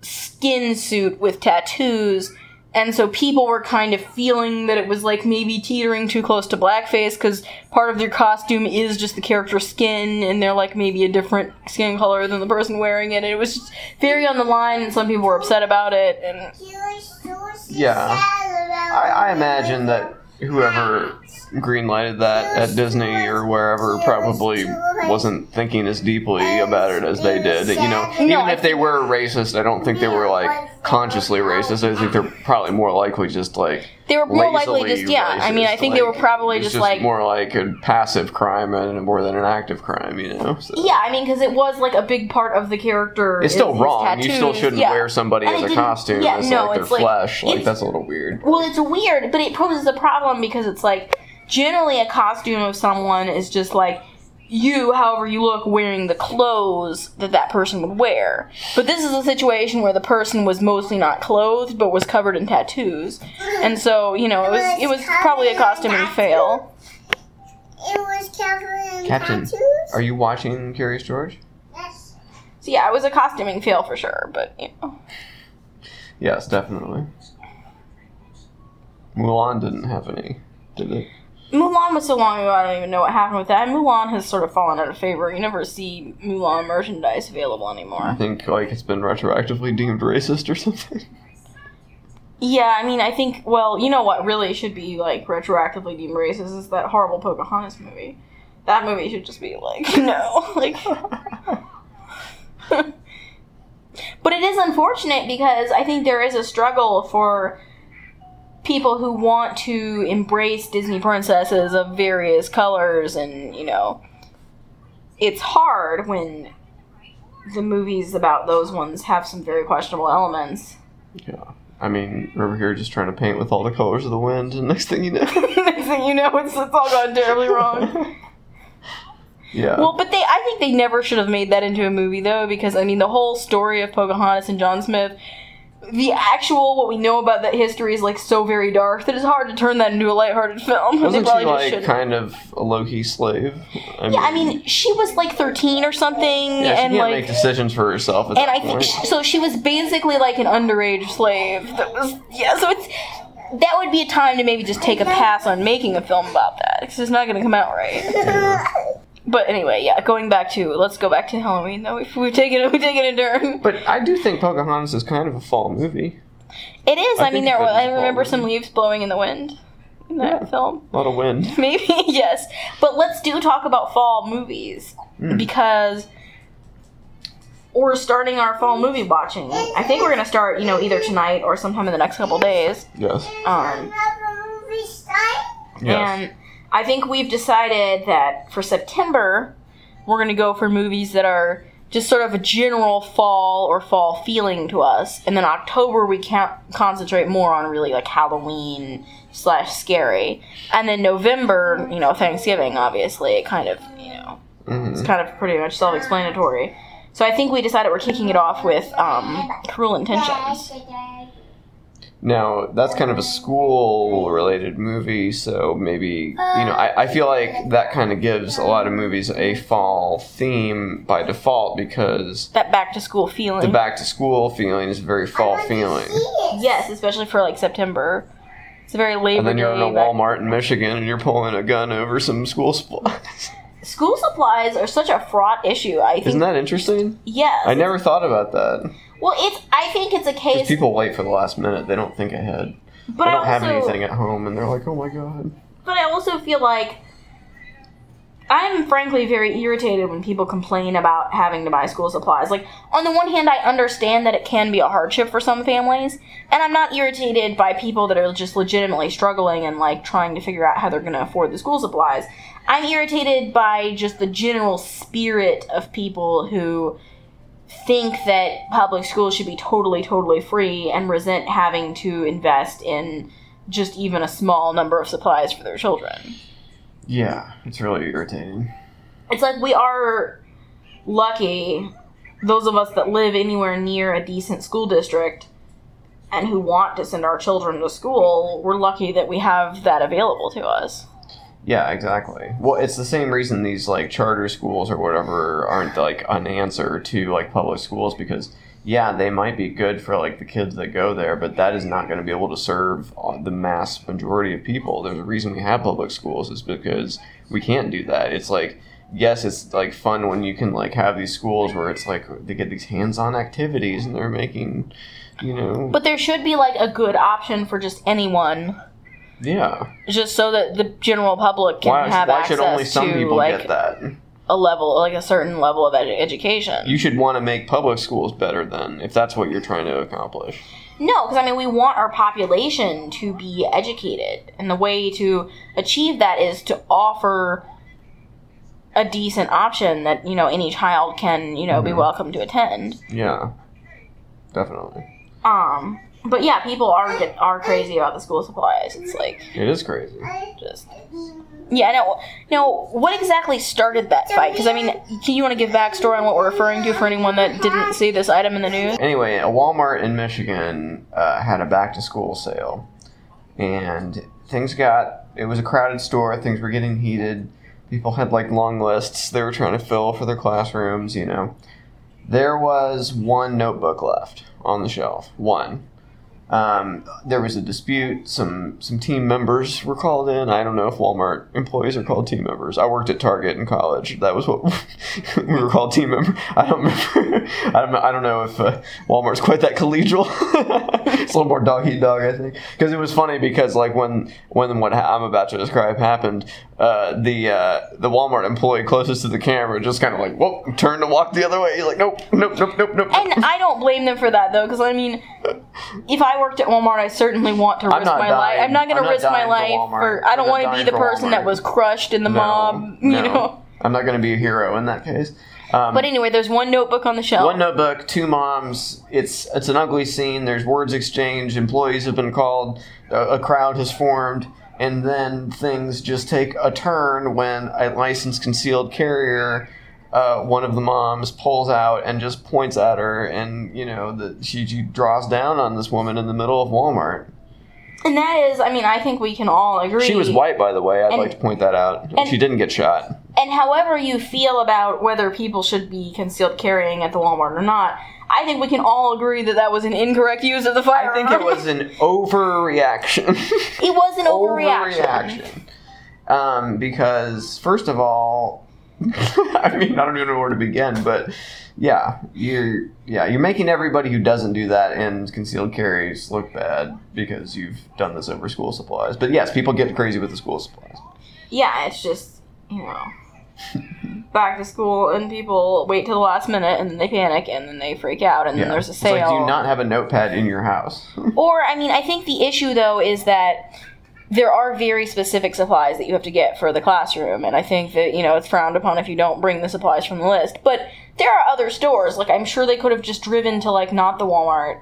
skin suit with tattoos, and so people were kind of feeling that it was, like, maybe teetering too close to blackface because part of their costume is just the character's skin, and they're, like, maybe a different skin color than the person wearing it. It was just very on the line, and some people were upset about it. And yeah, I, I imagine that whoever greenlighted that at Disney or wherever probably wasn't thinking as deeply about it as they did. You know, even if they were racist, I don't think they were, like, consciously racist. I think they're probably more likely just, like, they were more likely just, yeah. Racist. I mean, I think like, they were probably just, just like... more like a passive crime and more than an active crime, you know? So. Yeah, I mean, because it was, like, a big part of the character. It's still wrong. Tattoos. You still shouldn't yeah. wear somebody and as a costume yeah, as, no, like, their like, flesh. Like, that's a little weird. Well, it's weird, but it poses a problem because it's, like, generally a costume of someone is just, like, you, however you look, wearing the clothes that that person would wear. But this is a situation where the person was mostly not clothed, but was covered in tattoos. And so, you know, it was it was probably a costuming fail. It was covered in Captain, tattoos? Are you watching Curious George? Yes. So yeah, it was a costuming fail for sure, but, you know. Yes, definitely. Mulan didn't have any, did it? Mulan was so long ago, I don't even know what happened with that. Mulan has sort of fallen out of favor. You never see Mulan merchandise available anymore. I think, like, it's been retroactively deemed racist or something. Yeah, I mean, I think, well, you know what really should be, like, retroactively deemed racist is that horrible Pocahontas movie. That movie should just be, like, no. Like... But it is unfortunate because I think there is a struggle for... people who want to embrace Disney princesses of various colors, and, you know, it's hard when the movies about those ones have some very questionable elements. Yeah. I mean, over here just trying to paint with all the colors of the wind, and next thing you know... next thing you know, it's, it's all gone terribly wrong. Yeah. Well, but they, I think they never should have made that into a movie, though, because, I mean, the whole story of Pocahontas and John Smith... the actual, what we know about that history is, like, so very dark that it's hard to turn that into a lighthearted film. Wasn't she, like, kind of a low-key slave? I yeah, mean, I mean, she was, like, thirteen or something. Yeah, she and, can't like, make decisions for herself at and that I point. Think she, so she was basically, like, an underage slave. That was, yeah, so it's, that would be a time to maybe just take a pass on making a film about that, because it's not going to come out right. Yeah. But anyway, yeah, going back to, let's go back to Halloween, though. We've, we've, taken, we've taken a turn. But I do think Pocahontas is kind of a fall movie. It is. I, I mean, there. Well, I remember some leaves blowing in the wind in that yeah, film. A lot of wind. Maybe, yes. But let's do talk about fall movies, mm. because we're starting our fall movie watching. I think we're going to start, you know, either tonight or sometime in the next couple days. Yes. Um, yes. And... I think we've decided that for September, we're going to go for movies that are just sort of a general fall or fall feeling to us. And then October, we can't concentrate more on really like Halloween slash scary. And then November, you know, Thanksgiving, obviously, it kind of, you know, mm-hmm. it's kind of pretty much self-explanatory. So I think we decided we're kicking it off with um, Cruel Intentions. Now, that's kind of a school-related movie, so maybe, you know, I, I feel like that kind of gives a lot of movies a fall theme by default because... that back-to-school feeling. The back-to-school feeling is a very fall feeling. Yes, especially for, like, September. It's a very Labor Day. And then you're in a Walmart in Michigan and you're pulling a gun over some school supplies. School supplies are such a fraught issue, I think. Isn't that interesting? Yes. I never thought about that. Well, it's. I think it's a case... people wait for the last minute. They don't think ahead. But they don't I also, have anything at home, and they're like, oh my god. But I also feel like... I'm frankly very irritated when people complain about having to buy school supplies. Like, on the one hand, I understand that it can be a hardship for some families, and I'm not irritated by people that are just legitimately struggling and, like, trying to figure out how they're going to afford the school supplies. I'm irritated by just the general spirit of people who... think that public schools should be totally, totally free and resent having to invest in just even a small number of supplies for their children. Yeah, it's really irritating. It's like we are lucky, those of us that live anywhere near a decent school district and who want to send our children to school, we're lucky that we have that available to us. Yeah, exactly. Well, it's the same reason these, like, charter schools or whatever aren't, like, an answer to, like, public schools because, yeah, they might be good for, like, the kids that go there, but that is not going to be able to serve the mass majority of people. There's a reason we have public schools is because we can't do that. It's like, yes, it's, like, fun when you can, like, have these schools where it's, like, they get these hands-on activities and they're making, you know... But there should be, like, a good option for just anyone... Yeah. Just so that the general public can why, have why access only some to people like get that? a level, like a certain level of edu- education. You should want to make public schools better then, if that's what you're trying to accomplish. No, because I mean, we want our population to be educated, and the way to achieve that is to offer a decent option that, you know, any child can, you know, mm-hmm. be welcome to attend. Yeah, definitely. Um. But yeah, people are get, are crazy about the school supplies. It's like it is crazy. Just yeah, no, no. What exactly started that fight? Because I mean, can you want to give backstory on what we're referring to for anyone that didn't see this item in the news? Anyway, a Walmart in Michigan uh, had a back to school sale, and things got. It was a crowded store. Things were getting heated. People had like long lists they were trying to fill for their classrooms. You know, there was one notebook left on the shelf. One. Um, there was a dispute. Some some team members were called in. I don't know if Walmart employees are called team members. I worked at Target in college. That was what we were called team member. I don't remember. I don't. I don't know if uh, Walmart's quite that collegial. It's a little more dog eat dog, I think. Because it was funny because like when when what I'm about to describe happened, uh, the uh, the Walmart employee closest to the camera just kind of like whoa, turned to walk the other way. He's like nope, nope, nope, nope, nope. And I don't blame them for that though, because I mean, if I I worked at Walmart, I certainly want to risk my dying. life. I'm not going to risk my life for, I don't want to be the person Walmart. that was crushed in the no, mob, you no. know. I'm not going to be a hero in that case. Um, but anyway, there's one notebook on the shelf. One notebook, two moms. It's it's an ugly scene. There's words exchanged. Employees have been called. A, a crowd has formed. And then things just take a turn when a licensed concealed carrier, uh, one of the moms pulls out and just points at her, and you know that she, she draws down on this woman in the middle of Walmart. And that is, I mean, I think we can all agree. She was white, by the way. I'd and, like to point that out. And, she didn't get shot. And however you feel about whether people should be concealed carrying at the Walmart or not, I think we can all agree that that was an incorrect use of the firearm. I think it was an overreaction. It was an overreaction. Overreaction. Um, because first of all. I mean, I don't even know where to begin, but yeah, you're yeah you're making everybody who doesn't do that and concealed carries look bad because you've done this over school supplies. But yes, people get crazy with the school supplies. Yeah, it's just, you know, back to school and people wait till the last minute and then they panic and then they freak out and yeah. then there's a sale. It's like, do not have a notepad in your house. Or, I mean, I think the issue though is that there are very specific supplies that you have to get for the classroom, and I think that, you know, it's frowned upon if you don't bring the supplies from the list. But there are other stores. Like, I'm sure they could have just driven to, like, not the Walmart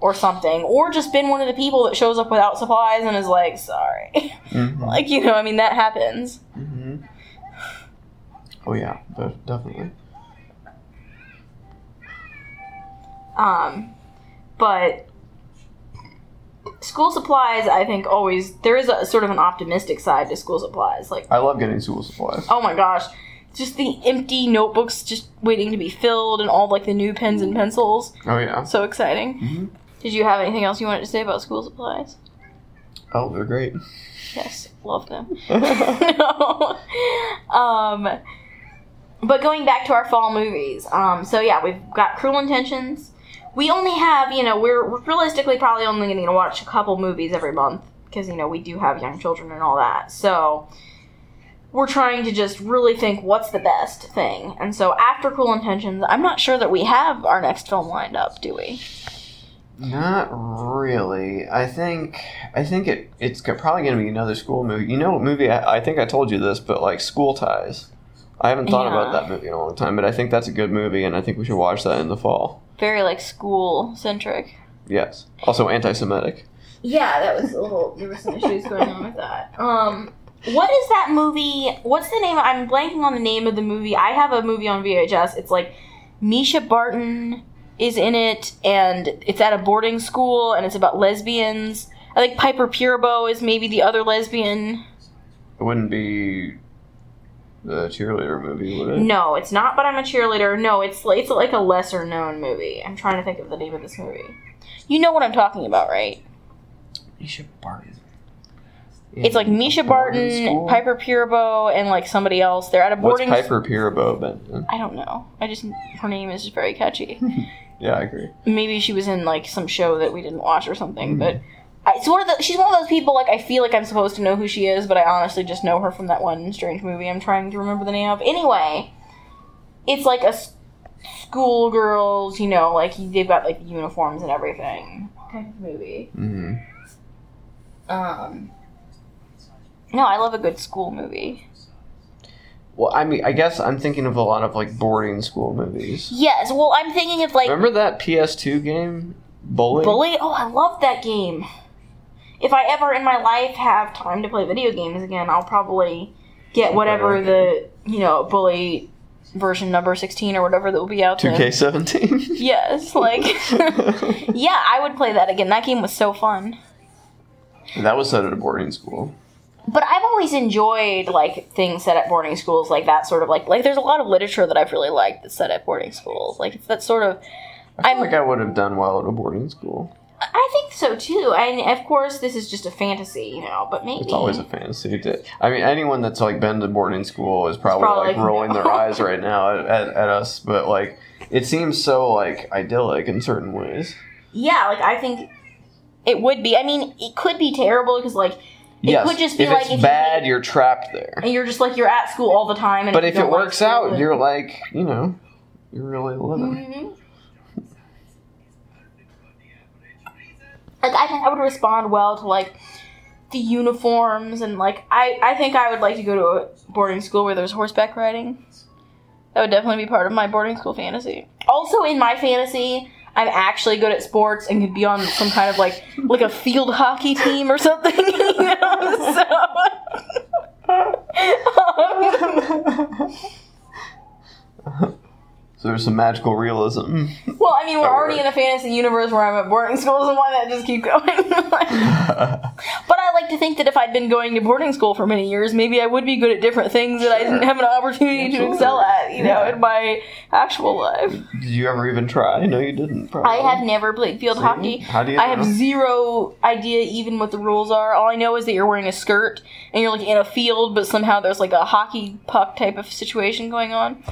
or something, or just been one of the people that shows up without supplies and is like, sorry. Mm-hmm. Like, you know, I mean, that happens. Mm-hmm. Oh, yeah, definitely. Um, but... School supplies, I think, always... There is a sort of an optimistic side to school supplies. Like, I love getting school supplies. Oh, my gosh. Just the empty notebooks just waiting to be filled and all, like, the new pens and pencils. Oh, yeah. So exciting. Mm-hmm. Did you have anything else you wanted to say about school supplies? Oh, they're great. Yes, love them. No. Um, but going back to our fall movies. Um, so, yeah, we've got Cruel Intentions. We only have, you know, we're realistically probably only going to watch a couple movies every month because, you know, we do have young children and all that. So we're trying to just really think what's the best thing. And so after Cruel Intentions, I'm not sure that we have our next film lined up, do we? Not really. I think I think it it's probably going to be another school movie. You know what movie, I, I think I told you this, but like School Ties. I haven't thought yeah. about that movie in a long time, but I think that's a good movie and I think we should watch that in the fall. Very, like, school-centric. Yes. Also anti-Semitic. Yeah, that was a little... There were some issues going on with that. Um, what is that movie... What's the name... I'm blanking on the name of the movie. I have a movie on V H S. It's, like, Misha Barton is in it, and it's at a boarding school, and it's about lesbians. I think Piper Perabo is maybe the other lesbian. It wouldn't be... The cheerleader movie, would it? No, it's not. But I'm a Cheerleader. No, it's it's like a lesser known movie. I'm trying to think of the name of this movie. You know what I'm talking about, right? Misha Barton. In it's like Misha Barton, school? Piper Perabo, and like somebody else. They're at a boarding. What's Piper Perabo been? I don't know. I just her name is just very catchy. Yeah, I agree. Maybe she was in like some show that we didn't watch or something, mm-hmm. but. I, it's one of the, she's one of those people, like, I feel like I'm supposed to know who she is, but I honestly just know her from that one strange movie I'm trying to remember the name of. Anyway, it's like a schoolgirls, you know, like, they've got, like, uniforms and everything kind of movie. Mm-hmm. Um, no, I love a good school movie. Well, I mean, I guess I'm thinking of a lot of, like, boarding school movies. Yes, well, I'm thinking of, like... Remember that P S two game? Bully? Bully? Oh, I love that game. If I ever in my life have time to play video games again, I'll probably get whatever the, you know, Bully version number sixteen or whatever that will be out there. two K seventeen? Yes, like, yeah, I would play that again. That game was so fun. And that was set at a boarding school. But I've always enjoyed, like, things set at boarding schools, like that sort of, like, like there's a lot of literature that I've really liked that's set at boarding schools. Like, it's that sort of... I feel I'm, like I would have done well at a boarding school. I think so, too. I mean, of course, this is just a fantasy, you know, but maybe. It's always a fantasy. I mean, anyone that's, like, been to boarding school is probably, probably like, rolling no. their eyes right now at, at, at us. But, like, it seems so, like, idyllic in certain ways. Yeah, like, I think it would be. I mean, it could be terrible because, like, it yes. could just be if like... If it's if bad, you, like, you're trapped there. And you're just, like, you're at school all the time. And but if it works out, you're, like, you know, you're really living. Mm-hmm. Like, I think I would respond well to, like, the uniforms and, like, I, I think I would like to go to a boarding school where there's horseback riding. That would definitely be part of my boarding school fantasy. Also, in my fantasy, I'm actually good at sports and could be on some kind of, like, like a field hockey team or something, you know, so... um. So there's some magical realism. Well, I mean, we're already works. in a fantasy universe where I'm at boarding school, so why not just keep going? Like, but I like to think that if I'd been going to boarding school for many years, maybe I would be good at different things that sure. I didn't have an opportunity Absolutely. to excel at, you know, yeah. in my actual life. Did you ever even try? No, you didn't, probably. I have never played field See? hockey. How do you I know? have zero idea even what the rules are. All I know is that you're wearing a skirt, and you're, like, in a field, but somehow there's, like, a hockey puck type of situation going on.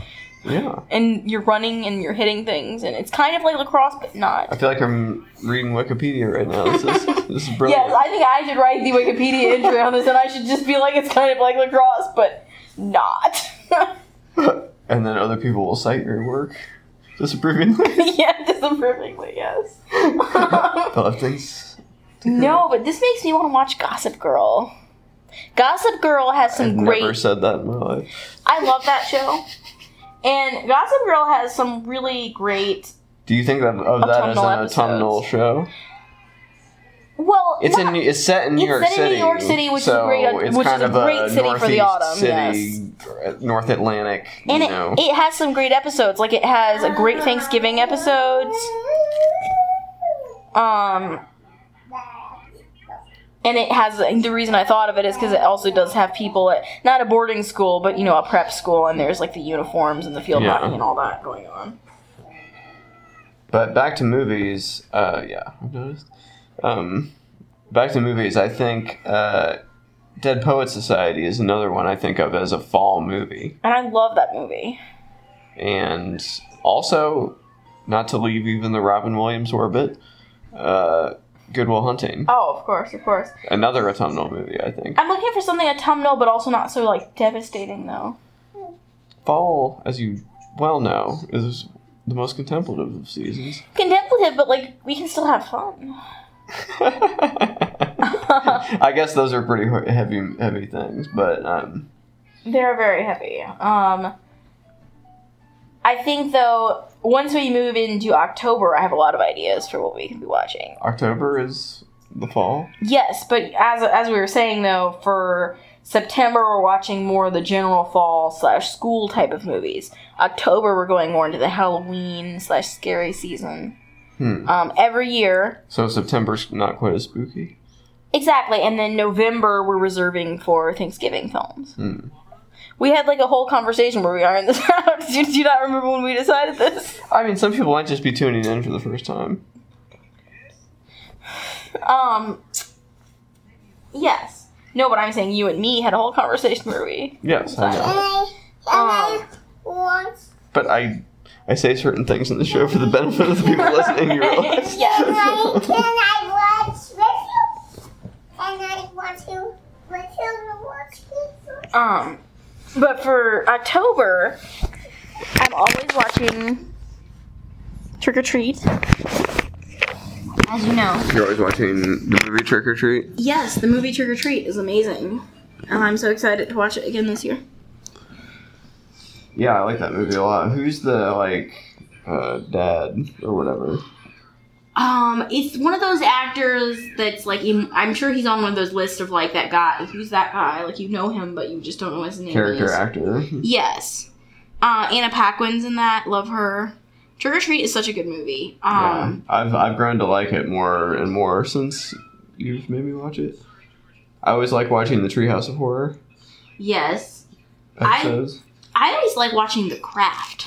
Yeah. And you're running and you're hitting things, and it's kind of like lacrosse, but not. I feel like I'm reading Wikipedia right now. This is, this is brilliant. Yes, I think I should write the Wikipedia entry on this, and I should just be like, it's kind of like lacrosse, but not. And then other people will cite your work. Disapprovingly? Yeah, disapprovingly, yes. They'll have things. No, but this makes me want to watch Gossip Girl. Gossip Girl has some I've great... I've never said that in my life. I love that show. And Gossip Girl has some really great... Do you think of, of that as an autumnal show? Well, it's not, in it's set in New York City. It's set in New York City, which so is great, which is a great a city for the autumn. City, yes. North Atlantic. And you it, know. it has some great episodes. Like it has a great Thanksgiving episodes. Um, and it has, the reason I thought of it is because it also does have people at, not a boarding school, but, you know, a prep school, and there's, like, the uniforms and the field hockey yeah. and all that going on. But back to movies, uh, yeah, I've noticed. Um, back to movies, I think uh, Dead Poets Society is another one I think of as a fall movie. And I love that movie. And also, not to leave even the Robin Williams orbit, uh... Good Will Hunting. Oh, of course, of course. Another autumnal movie, I think. I'm looking for something autumnal, but also not so, like, devastating, though. Fall, as you well know, is the most contemplative of seasons. Contemplative, but, like, we can still have fun. I guess those are pretty heavy heavy things, but... um, they're very heavy. Um, I think, though... Once we move into October, I have a lot of ideas for what we can be watching. October is the fall? Yes, but as as we were saying, though, for September, we're watching more of the general fall slash school type of movies. October, we're going more into the Halloween slash scary season. Hmm. Um, every year. So September's not quite as spooky? Exactly, and then November, we're reserving for Thanksgiving films. Hmm. We had, like, a whole conversation where we ironed this out. Do you, do you not remember when we decided this? I mean, some people might just be tuning in for the first time. Um, yes. No, but I'm saying you and me had a whole conversation where we... Yes, I know. Um, but I I say certain things in the show for the benefit of the people listening, you realize. Yes. Can I watch with you? And I want to with you watch Um... But for October, I'm always watching Trick or Treat, as you know. You're always watching the movie Trick or Treat? Yes, the movie Trick or Treat is amazing, and I'm so excited to watch it again this year. Yeah, I like that movie a lot. Who's the, like, uh, dad or whatever? Um, it's one of those actors that's, like, I'm sure he's on one of those lists of, like, that guy. Who's that guy? Like, you know him, but you just don't know his name is. Character actor. Yes. Uh, Anna Paquin's in that. Love her. Trick or Treat is such a good movie. Um, yeah. I've, I've grown to like it more and more since you've made me watch it. I always like watching the Treehouse of Horror. Yes. Episodes. I, I always like watching The Craft.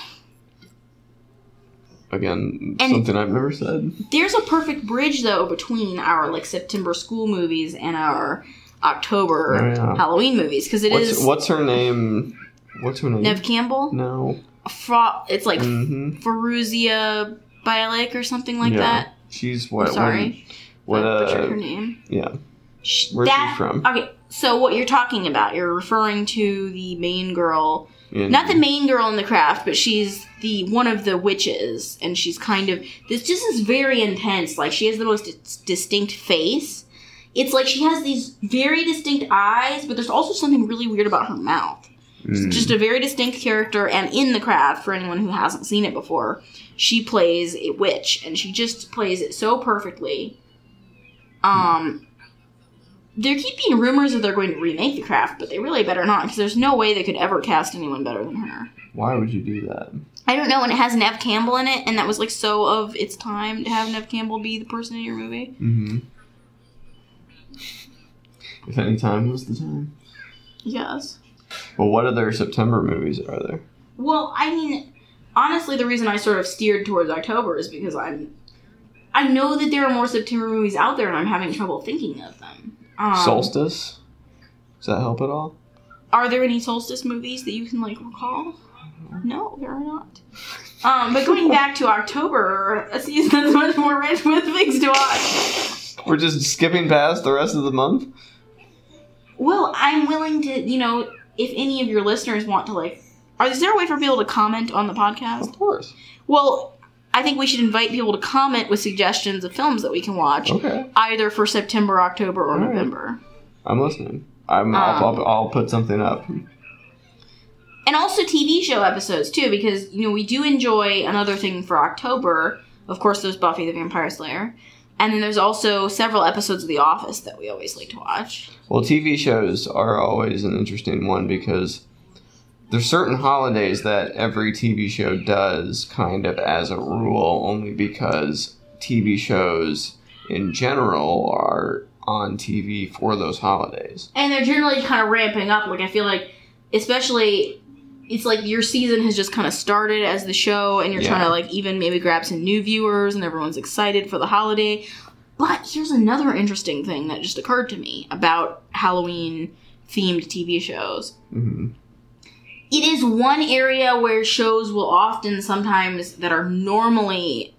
Again, and something I've never said. There's a perfect bridge, though, between our, like, September school movies and our October oh, yeah. Halloween movies. Because it what's, is... What's her name? What's her name? Neve Campbell? No. Fra- it's, like, mm-hmm. Feruzia Bialik or something like yeah. that. She's what? I'm sorry. What, what uh, butchered her name. Yeah. She, Where's that, she from? Okay, so what you're talking about, you're referring to the main girl... In, Not the main girl in The Craft, but she's the one of the witches, and she's kind of this. Just is very intense. Like she has the most d- distinct face. It's like she has these very distinct eyes, but there's also something really weird about her mouth. Mm. She's just a very distinct character, and in The Craft, for anyone who hasn't seen it before, she plays a witch, and she just plays it so perfectly. Um. Mm. They're keeping rumors that they're going to remake The Craft, but they really better not, because there's no way they could ever cast anyone better than her. Why would you do that? I don't know, and it has Neve Campbell in it, and that was, like, so of its time to have Neve Campbell be the person in your movie. Mm-hmm. If any time was the time. Yes. Well, what other September movies are there? Well, I mean, honestly, the reason I sort of steered towards October is because I'm... I know that there are more September movies out there, and I'm having trouble thinking of them. Um, Solstice? Does that help at all? Are there any Solstice movies that you can, like, recall? No, there are not. Um, but going back to October, a season that's much more rich with things to watch. We're just skipping past the rest of the month? Well, I'm willing to, you know, if any of your listeners want to, like... Are, is there a way for people to comment on the podcast? Of course. Well... I think we should invite people to comment with suggestions of films that we can watch, okay. either for September, October, or right. November. I'm listening. I'm, um, I'll, I'll, I'll put something up. And also T V show episodes, too, because, you know, we do enjoy another thing for October. Of course, there's Buffy the Vampire Slayer. And then there's also several episodes of The Office that we always like to watch. Well, T V shows are always an interesting one because... There's certain holidays that every T V show does kind of as a rule, only because T V shows in general are on T V for those holidays. And they're generally kind of ramping up. Like, I feel like, especially, it's like your season has just kind of started as the show, and you're yeah. trying to, like, even maybe grab some new viewers, and everyone's excited for the holiday. But here's another interesting thing that just occurred to me about Halloween-themed T V shows. Mm-hmm. It is one area where shows will often sometimes that are normally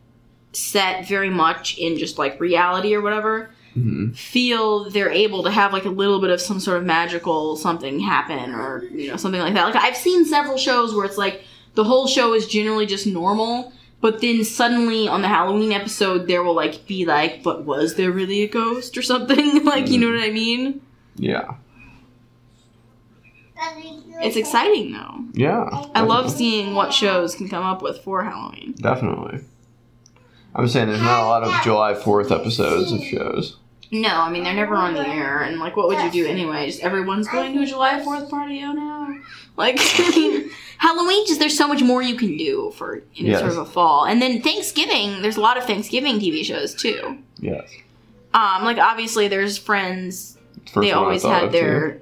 set very much in just, like, reality or whatever, mm-hmm. feel they're able to have, like, a little bit of some sort of magical something happen or, you know, something like that. Like, I've seen several shows where it's, like, the whole show is generally just normal, but then suddenly on the Halloween episode there will, like, be, like, but was there really a ghost or something? Like, mm-hmm. you know what I mean? Yeah. It's exciting, though. Yeah. Definitely. I love seeing what shows can come up with for Halloween. Definitely. I'm saying there's not a lot of July fourth episodes of shows. No, I mean, they're never on the air. And, like, what would you do anyway? Just everyone's going to a July fourth party? Oh, no. Like, I mean, Halloween, just there's so much more you can do for in yes. sort of a fall. And then Thanksgiving, there's a lot of Thanksgiving T V shows, too. Yes. Um, like, obviously, there's Friends. First they always had their... Too.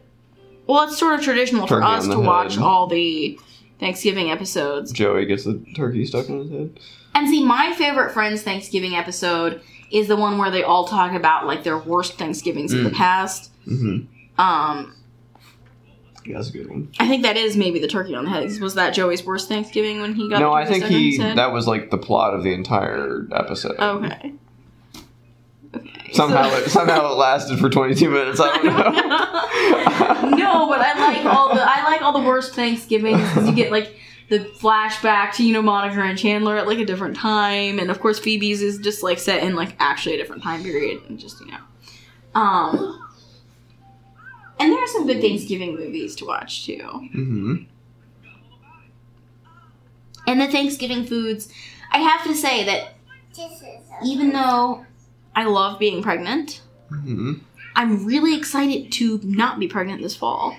Well, it's sort of traditional turkey for us to head. Watch all the Thanksgiving episodes. Joey gets the turkey stuck on his head. And see, my favorite Friends Thanksgiving episode is the one where they all talk about, like, their worst Thanksgivings mm. in the past. Mm-hmm. Um, yeah, that's a good one. I think that is maybe the turkey on the head. Was that Joey's worst Thanksgiving when he got no, the turkey stuck on his head? No, I think he, that was, like, the plot of the entire episode. Okay. Okay, somehow, so. it, somehow it lasted for twenty-two minutes. I don't know. No, but I like all the I like all the worst Thanksgivings because you get, like, the flashback to, you know, Monica and Chandler at, like, a different time, and of course Phoebe's is just, like, set in, like, actually a different time period, and just, you know, um, and there are some good Thanksgiving movies to watch too. Mm-hmm. And the Thanksgiving foods, I have to say that even though I love being pregnant. Mm-hmm. I'm really excited to not be pregnant this fall.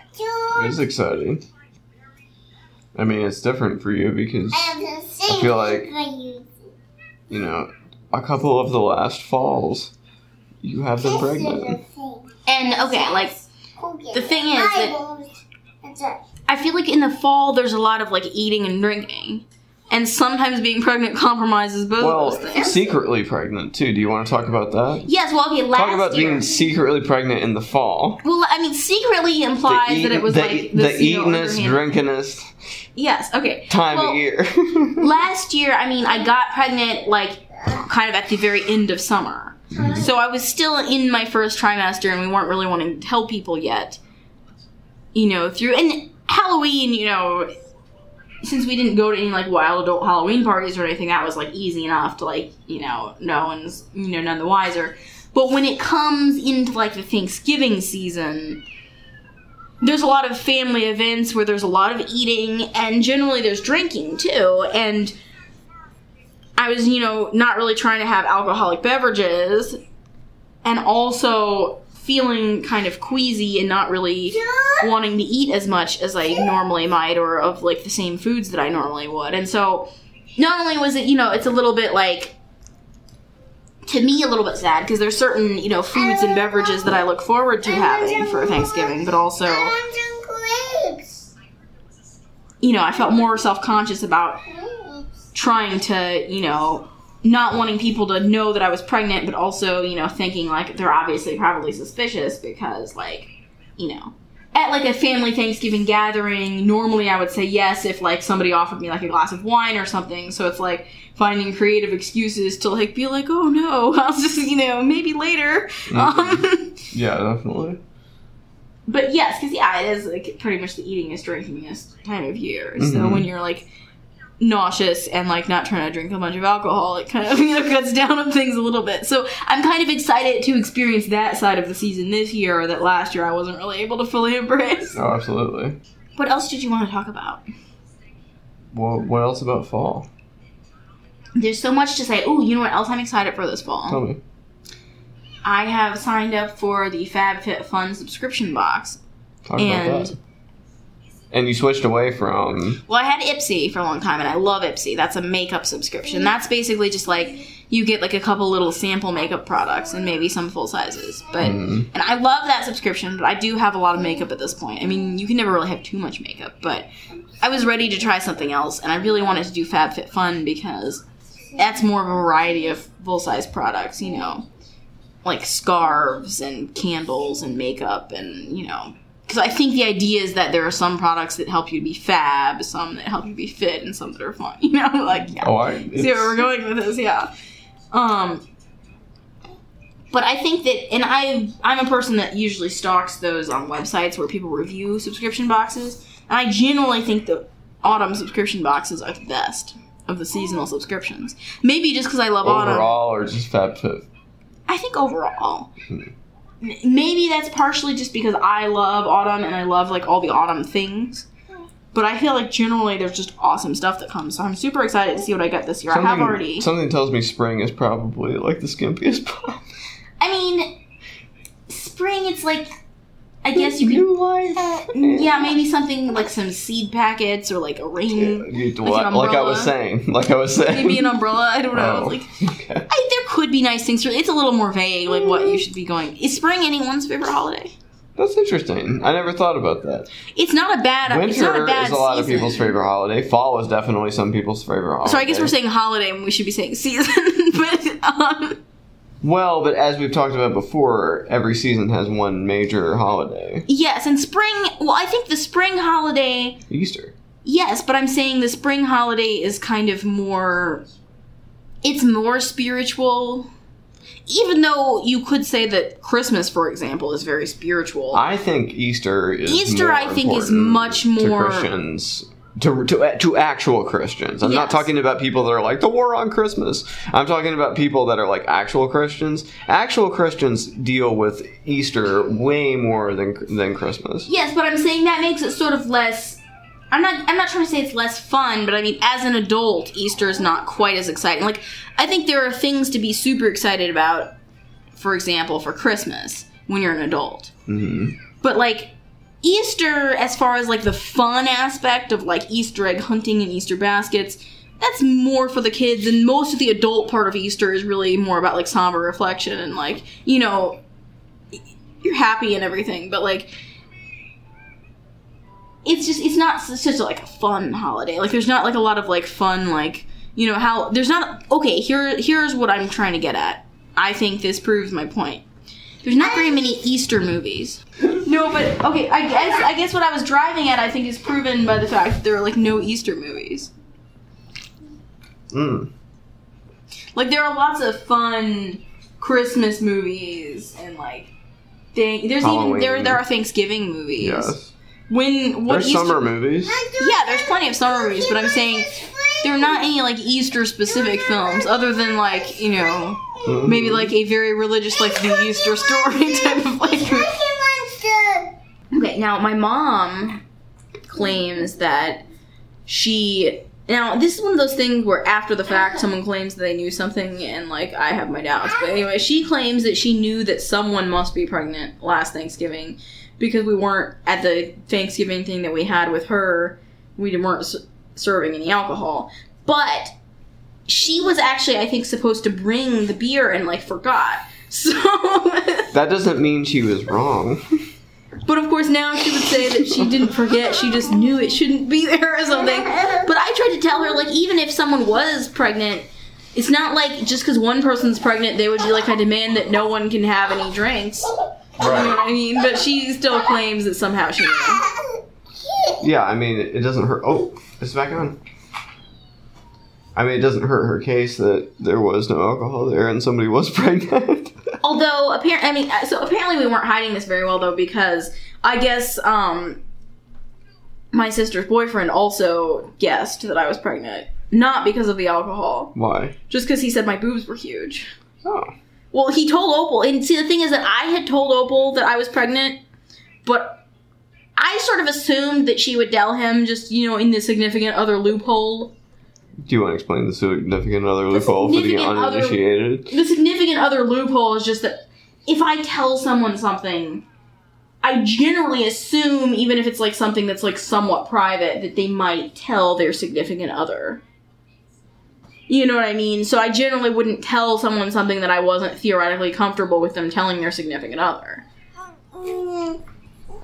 It's exciting. I mean, it's different for you because I feel like, you know, a couple of the last falls, you have been pregnant. And, okay, like, the thing is that I feel like in the fall there's a lot of, like, eating and drinking. and sometimes being pregnant compromises both well, of those things. Well, secretly pregnant, too. Do you want to talk about that? Yes, well, okay, last Talk about year. being secretly pregnant in the fall. Well, I mean, secretly implies eat, that it was the, like... This, the you know, eatinest, drinkinest... Yes, okay. Time well, of year. Last year, I mean, I got pregnant, like, kind of at the very end of summer. Mm-hmm. So I was still in my first trimester, and we weren't really wanting to tell people yet. You know, through... And Halloween, you know... Since we didn't go to any, like, wild adult Halloween parties or anything, that was, like, easy enough to, like, you know, no one's, you know, none the wiser. But when it comes into, like, the Thanksgiving season, there's a lot of family events where there's a lot of eating, and generally there's drinking, too. And I was, you know, not really trying to have alcoholic beverages, and also feeling kind of queasy and not really wanting to eat as much as I normally might, or of, like, the same foods that I normally would. And so, not only was it, you know, it's a little bit, like, to me, a little bit sad, because there's certain, you know, foods and beverages that I look forward to having for Thanksgiving, but also, you know, I felt more self-conscious about trying to, you know, not wanting people to know that I was pregnant, but also, you know, thinking, like, they're obviously probably suspicious because, like, you know, at, like, a family Thanksgiving gathering, normally I would say yes if, like, somebody offered me, like, a glass of wine or something. So it's, like, finding creative excuses to, like, be like, oh, no, I'll just, you know, maybe later. Mm-hmm. Um, yeah, definitely. But, yes, because, yeah, it is, like, pretty much the eatingest, drinkingest time of year. Mm-hmm. So when you're, like... nauseous and, like, not trying to drink a bunch of alcohol, it kind of, you know, cuts down on things a little bit. So I'm kind of excited to experience that side of the season this year that last year I wasn't really able to fully embrace. Oh, absolutely. What else did you want to talk about? Well, what else about fall? There's so much to say. Oh, you know what else I'm excited for this fall? Tell me. I have signed up for the FabFitFun subscription box. Talk and about that. And you switched away from... Well, I had Ipsy for a long time, and I love Ipsy. That's a makeup subscription. That's basically just, like, you get, like, a couple little sample makeup products and maybe some full sizes. But mm. And I love that subscription, but I do have a lot of makeup at this point. I mean, you can never really have too much makeup, but I was ready to try something else, and I really wanted to do FabFitFun because that's more of a variety of full-size products, you know, like scarves and candles and makeup and, you know... Because I think the idea is that there are some products that help you to be fab, some that help you be fit, and some that are fun. You know, like, yeah. Oh, I, see where we're going with this, yeah. Um, but I think that, and I, I'm a person that usually stalks those on websites where people review subscription boxes, and I generally think the autumn subscription boxes are the best of the seasonal subscriptions. Maybe just because I love autumn. Overall, or just FabFit? I think overall. Hmm. Maybe that's partially just because I love autumn and I love, like, all the autumn things. But I feel like generally there's just awesome stuff that comes. So I'm super excited to see what I get this year. Something, I have already... Something tells me spring is probably, like, the skimpiest pop. I mean, spring, it's like... I guess you could... Uh, yeah, maybe something like some seed packets or, like, a rain... Yeah, like, an like I was saying. Like I was saying. Maybe an umbrella. I don't know. Oh, like, okay. I, there could be nice things. For, it's a little more vague, like, what you should be going... Is spring anyone's favorite holiday? That's interesting. I never thought about that. It's not a bad... Winter it's not a bad is a lot season. Of people's favorite holiday. Fall is definitely some people's favorite holiday. So I guess we're saying holiday when we should be saying season. But, um... Well, but as we've talked about before, every season has one major holiday. Yes, and spring... Well, I think the spring holiday... Easter. Yes, but I'm saying the spring holiday is kind of more... It's more spiritual. Even though you could say that Christmas, for example, is very spiritual. I think Easter is Easter, more I think, is much more... to Christians... To, to to actual Christians. I'm yes. not talking about people that are like, the war on Christmas. I'm talking about people that are like actual Christians. Actual Christians deal with Easter way more than than Christmas. Yes, but I'm saying that makes it sort of less... I'm not I'm not trying to say it's less fun, but I mean, as an adult, Easter is not quite as exciting. Like, I think there are things to be super excited about, for example, for Christmas, when you're an adult. Mm-hmm. But, like... Easter, as far as, like, the fun aspect of, like, Easter egg hunting and Easter baskets, that's more for the kids, and most of the adult part of Easter is really more about, like, somber reflection and, like, you know, you're happy and everything, but, like, it's just, it's not it's just like a fun holiday. Like, there's not like a lot of like fun, like, you know, how there's not, okay, here, here's what I'm trying to get at. I think this proves my point. There's not very many Easter movies. No, but, okay, I guess, I guess what I was driving at, I think, is proven by the fact that there are, like, no Easter movies. Mm. Like, there are lots of fun Christmas movies and, like, thing. There's Halloween. even, there there are Thanksgiving movies. Yes. When, what there's Easter, summer movies. Yeah, there's plenty of summer movies, but I'm saying there are not any, like, Easter-specific films other than, like, you know... Mm-hmm. Maybe, like, a very religious, like, the Easter story type of, like... Okay, now, my mom claims that she... Now, this is one of those things where, after the fact, someone claims that they knew something, and, like, I have my doubts. But anyway, she claims that she knew that someone must be pregnant last Thanksgiving, because we weren't at the Thanksgiving thing that we had with her. We weren't s- serving any alcohol. But... she was actually, I think, supposed to bring the beer and, like, forgot. So... that doesn't mean she was wrong. But, of course, now she would say that she didn't forget. She just knew it shouldn't be there or something. But I tried to tell her, like, even if someone was pregnant, it's not like just because one person's pregnant, they would be like, I demand that no one can have any drinks. Right. You know what I mean? But she still claims that somehow she knew. Yeah, I mean, it doesn't hurt. Oh, it's back on. I mean, it doesn't hurt her case that there was no alcohol there and somebody was pregnant. Although, apparently, I mean, so apparently we weren't hiding this very well, though, because I guess um, my sister's boyfriend also guessed that I was pregnant. Not because of the alcohol. Why? Just because he said my boobs were huge. Oh. Well, he told Opal, and see, the thing is that I had told Opal that I was pregnant, but... I sort of assumed that she would tell him just, you know, in the significant other loophole... Do you want to explain the significant other loophole for the uninitiated? The significant other loophole is just that if I tell someone something, I generally assume, even if it's like something that's like somewhat private, that they might tell their significant other. You know what I mean? So I generally wouldn't tell someone something that I wasn't theoretically comfortable with them telling their significant other.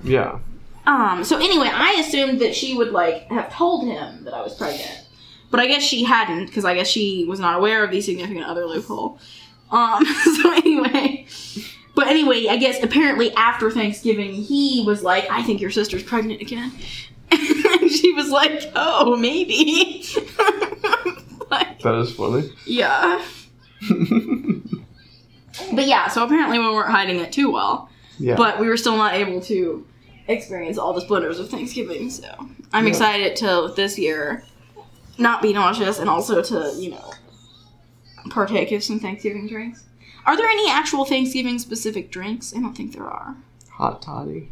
Yeah. Um. So anyway, I assumed that she would like have told him that I was pregnant. But I guess she hadn't, because I guess she was not aware of the significant other loophole. Um, so anyway. But anyway, I guess apparently after Thanksgiving, he was like, I think your sister's pregnant again. And she was like, oh, maybe. Like, that is funny. Yeah. But yeah, so apparently we weren't hiding it too well. Yeah. But we were still not able to experience all the splendors of Thanksgiving. So I'm yeah. excited to, this year... not be nauseous, and also to, you know, partake of some Thanksgiving drinks. Are there any actual Thanksgiving-specific drinks? I don't think there are. Hot toddy.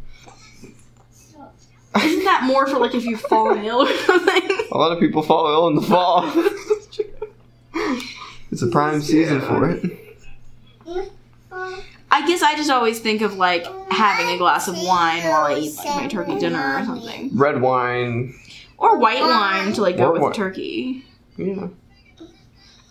Isn't that more for, like, if you've fallen ill or something? A lot of people fall ill in the fall. It's a prime season for it. I guess I just always think of, like, having a glass of wine while I eat, like, my turkey dinner or something. Red wine... or white wine to, like, go or with wh- the turkey. Yeah.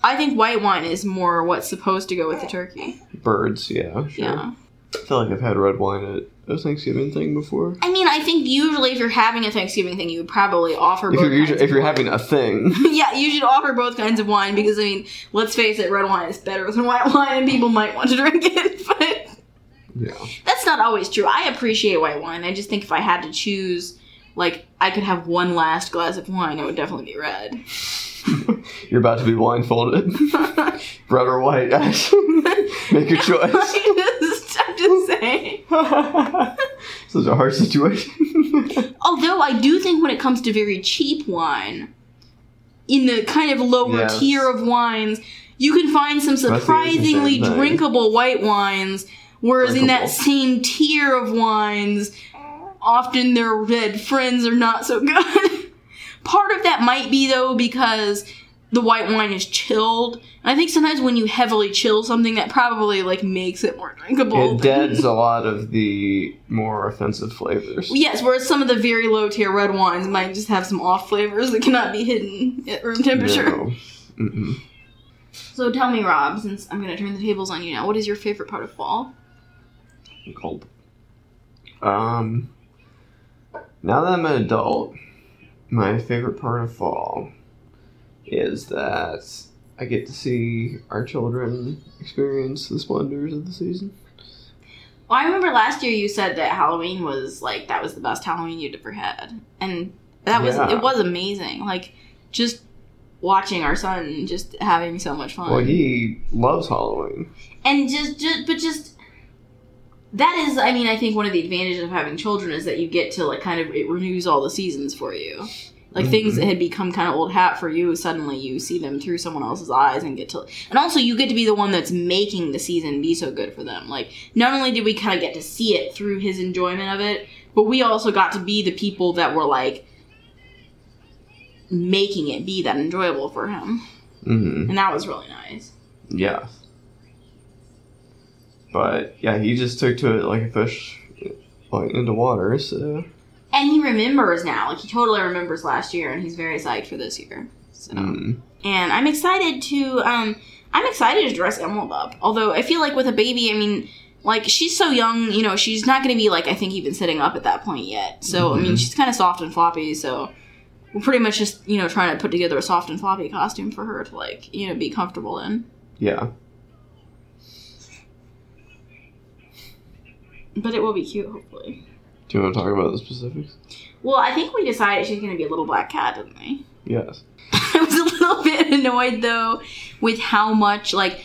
I think white wine is more what's supposed to go with the turkey. Birds, yeah. Sure. Yeah. I feel like I've had red wine at a Thanksgiving thing before. I mean, I think usually if you're having a Thanksgiving thing, you would probably offer if both you're kinds usually, of If you're wine. having a thing. Yeah, you should offer both kinds of wine because, I mean, let's face it, red wine is better than white wine and people might want to drink it, but... yeah. That's not always true. I appreciate white wine. I just think if I had to choose... like, I could have one last glass of wine, it would definitely be red. You're about to be blindfolded. Red or white, Ash. Make your choice. I just, I'm just saying. This is a hard situation. Although, I do think when it comes to very cheap wine, in the kind of lower yes. tier of wines, you can find some surprisingly drinkable white wines, whereas drinkable. in that same tier of wines... often their red friends are not so good. Part of that might be, though, because the white wine is chilled. And I think sometimes when you heavily chill something, that probably, like, makes it more drinkable. It deads a lot of the more offensive flavors. Yes, whereas some of the very low-tier red wines might just have some off flavors that cannot be hidden at room temperature. No. Mm-mm. So tell me, Rob, since I'm going to turn the tables on you now, what is your favorite part of fall? Cold. Um... Now that I'm an adult, my favorite part of fall is that I get to see our children experience the splendors of the season. Well, I remember last year you said that Halloween was, like, that was the best Halloween you'd ever had. And that was, yeah. It was amazing. Like, just watching our son just having so much fun. Well, he loves Halloween. And just, just, but just, that is, I mean, I think one of the advantages of having children is that you get to, like, kind of, it renews all the seasons for you. Like, mm-hmm. Things that had become kind of old hat for you, suddenly you see them through someone else's eyes and get to... And also, you get to be the one that's making the season be so good for them. Like, not only did we kind of get to see it through his enjoyment of it, but we also got to be the people that were, like, making it be that enjoyable for him. Mm-hmm. And that was really nice. Yeah. But, yeah, he just took to it like a fish like, into water, so... And he remembers now. Like, he totally remembers last year, and he's very psyched for this year. So, mm. And I'm excited to, um, I'm excited to dress Emerald up. Although, I feel like with a baby, I mean, like, she's so young, you know, she's not going to be, like, I think even sitting up at that point yet. So, mm-hmm. I mean, she's kind of soft and floppy, so we're pretty much just, you know, trying to put together a soft and floppy costume for her to, like, you know, be comfortable in. Yeah. But it will be cute, hopefully. Do you want to talk about the specifics? Well, I think we decided she's going to be a little black cat, didn't we? Yes. I was a little bit annoyed, though, with how much, like...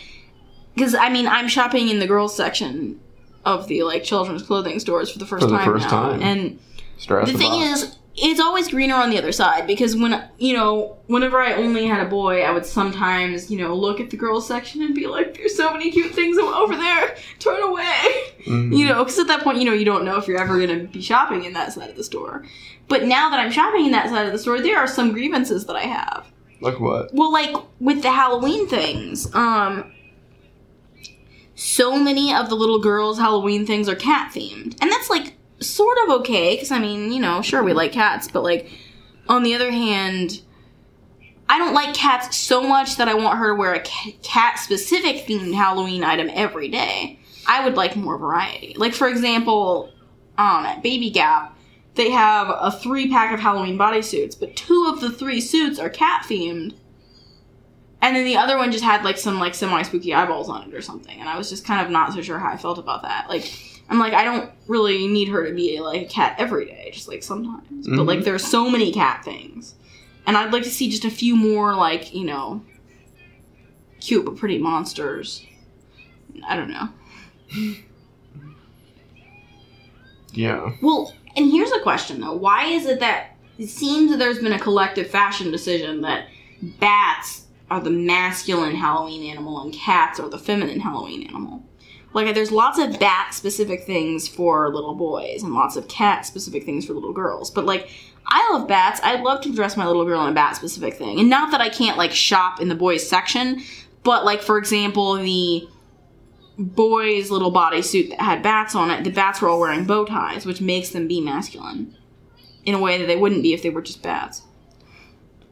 Because, I mean, I'm shopping in the girls' section of the, like, children's clothing stores for the first for the time first now. Time. And Stress the thing box. Is, it's always greener on the other side. Because, when you know, whenever I only had a boy, I would sometimes, you know, look at the girls' section and be like, there's so many cute things over there. Turn away. Mm-hmm. You know, because at that point, you know, you don't know if you're ever going to be shopping in that side of the store. But now that I'm shopping in that side of the store, there are some grievances that I have. Like what? Well, like, with the Halloween things, um, so many of the little girls' Halloween things are cat-themed. And that's, like, sort of okay, because, I mean, you know, sure, we like cats, but, like, on the other hand... I don't like cats so much that I want her to wear a cat-specific themed Halloween item every day. I would like more variety. Like, for example, um, at Baby Gap, they have a three-pack of Halloween bodysuits, but two of the three suits are cat-themed. And then the other one just had, like, some, like, semi-spooky eyeballs on it or something. And I was just kind of not so sure how I felt about that. Like, I'm like, I don't really need her to be, like, a cat every day. Just, like, sometimes. Mm-hmm. But, like, there's so many cat things. And I'd like to see just a few more, like, you know, cute but pretty monsters. I don't know. Yeah. Well, and here's a question, though. Why is it that it seems that there's been a collective fashion decision that bats are the masculine Halloween animal and cats are the feminine Halloween animal? Like, there's lots of bat-specific things for little boys and lots of cat-specific things for little girls. But, like... I love bats. I'd love to dress my little girl in a bat-specific thing. And not that I can't, like, shop in the boys' section, but, like, for example, the boys' little bodysuit that had bats on it, the bats were all wearing bow ties, which makes them be masculine in a way that they wouldn't be if they were just bats.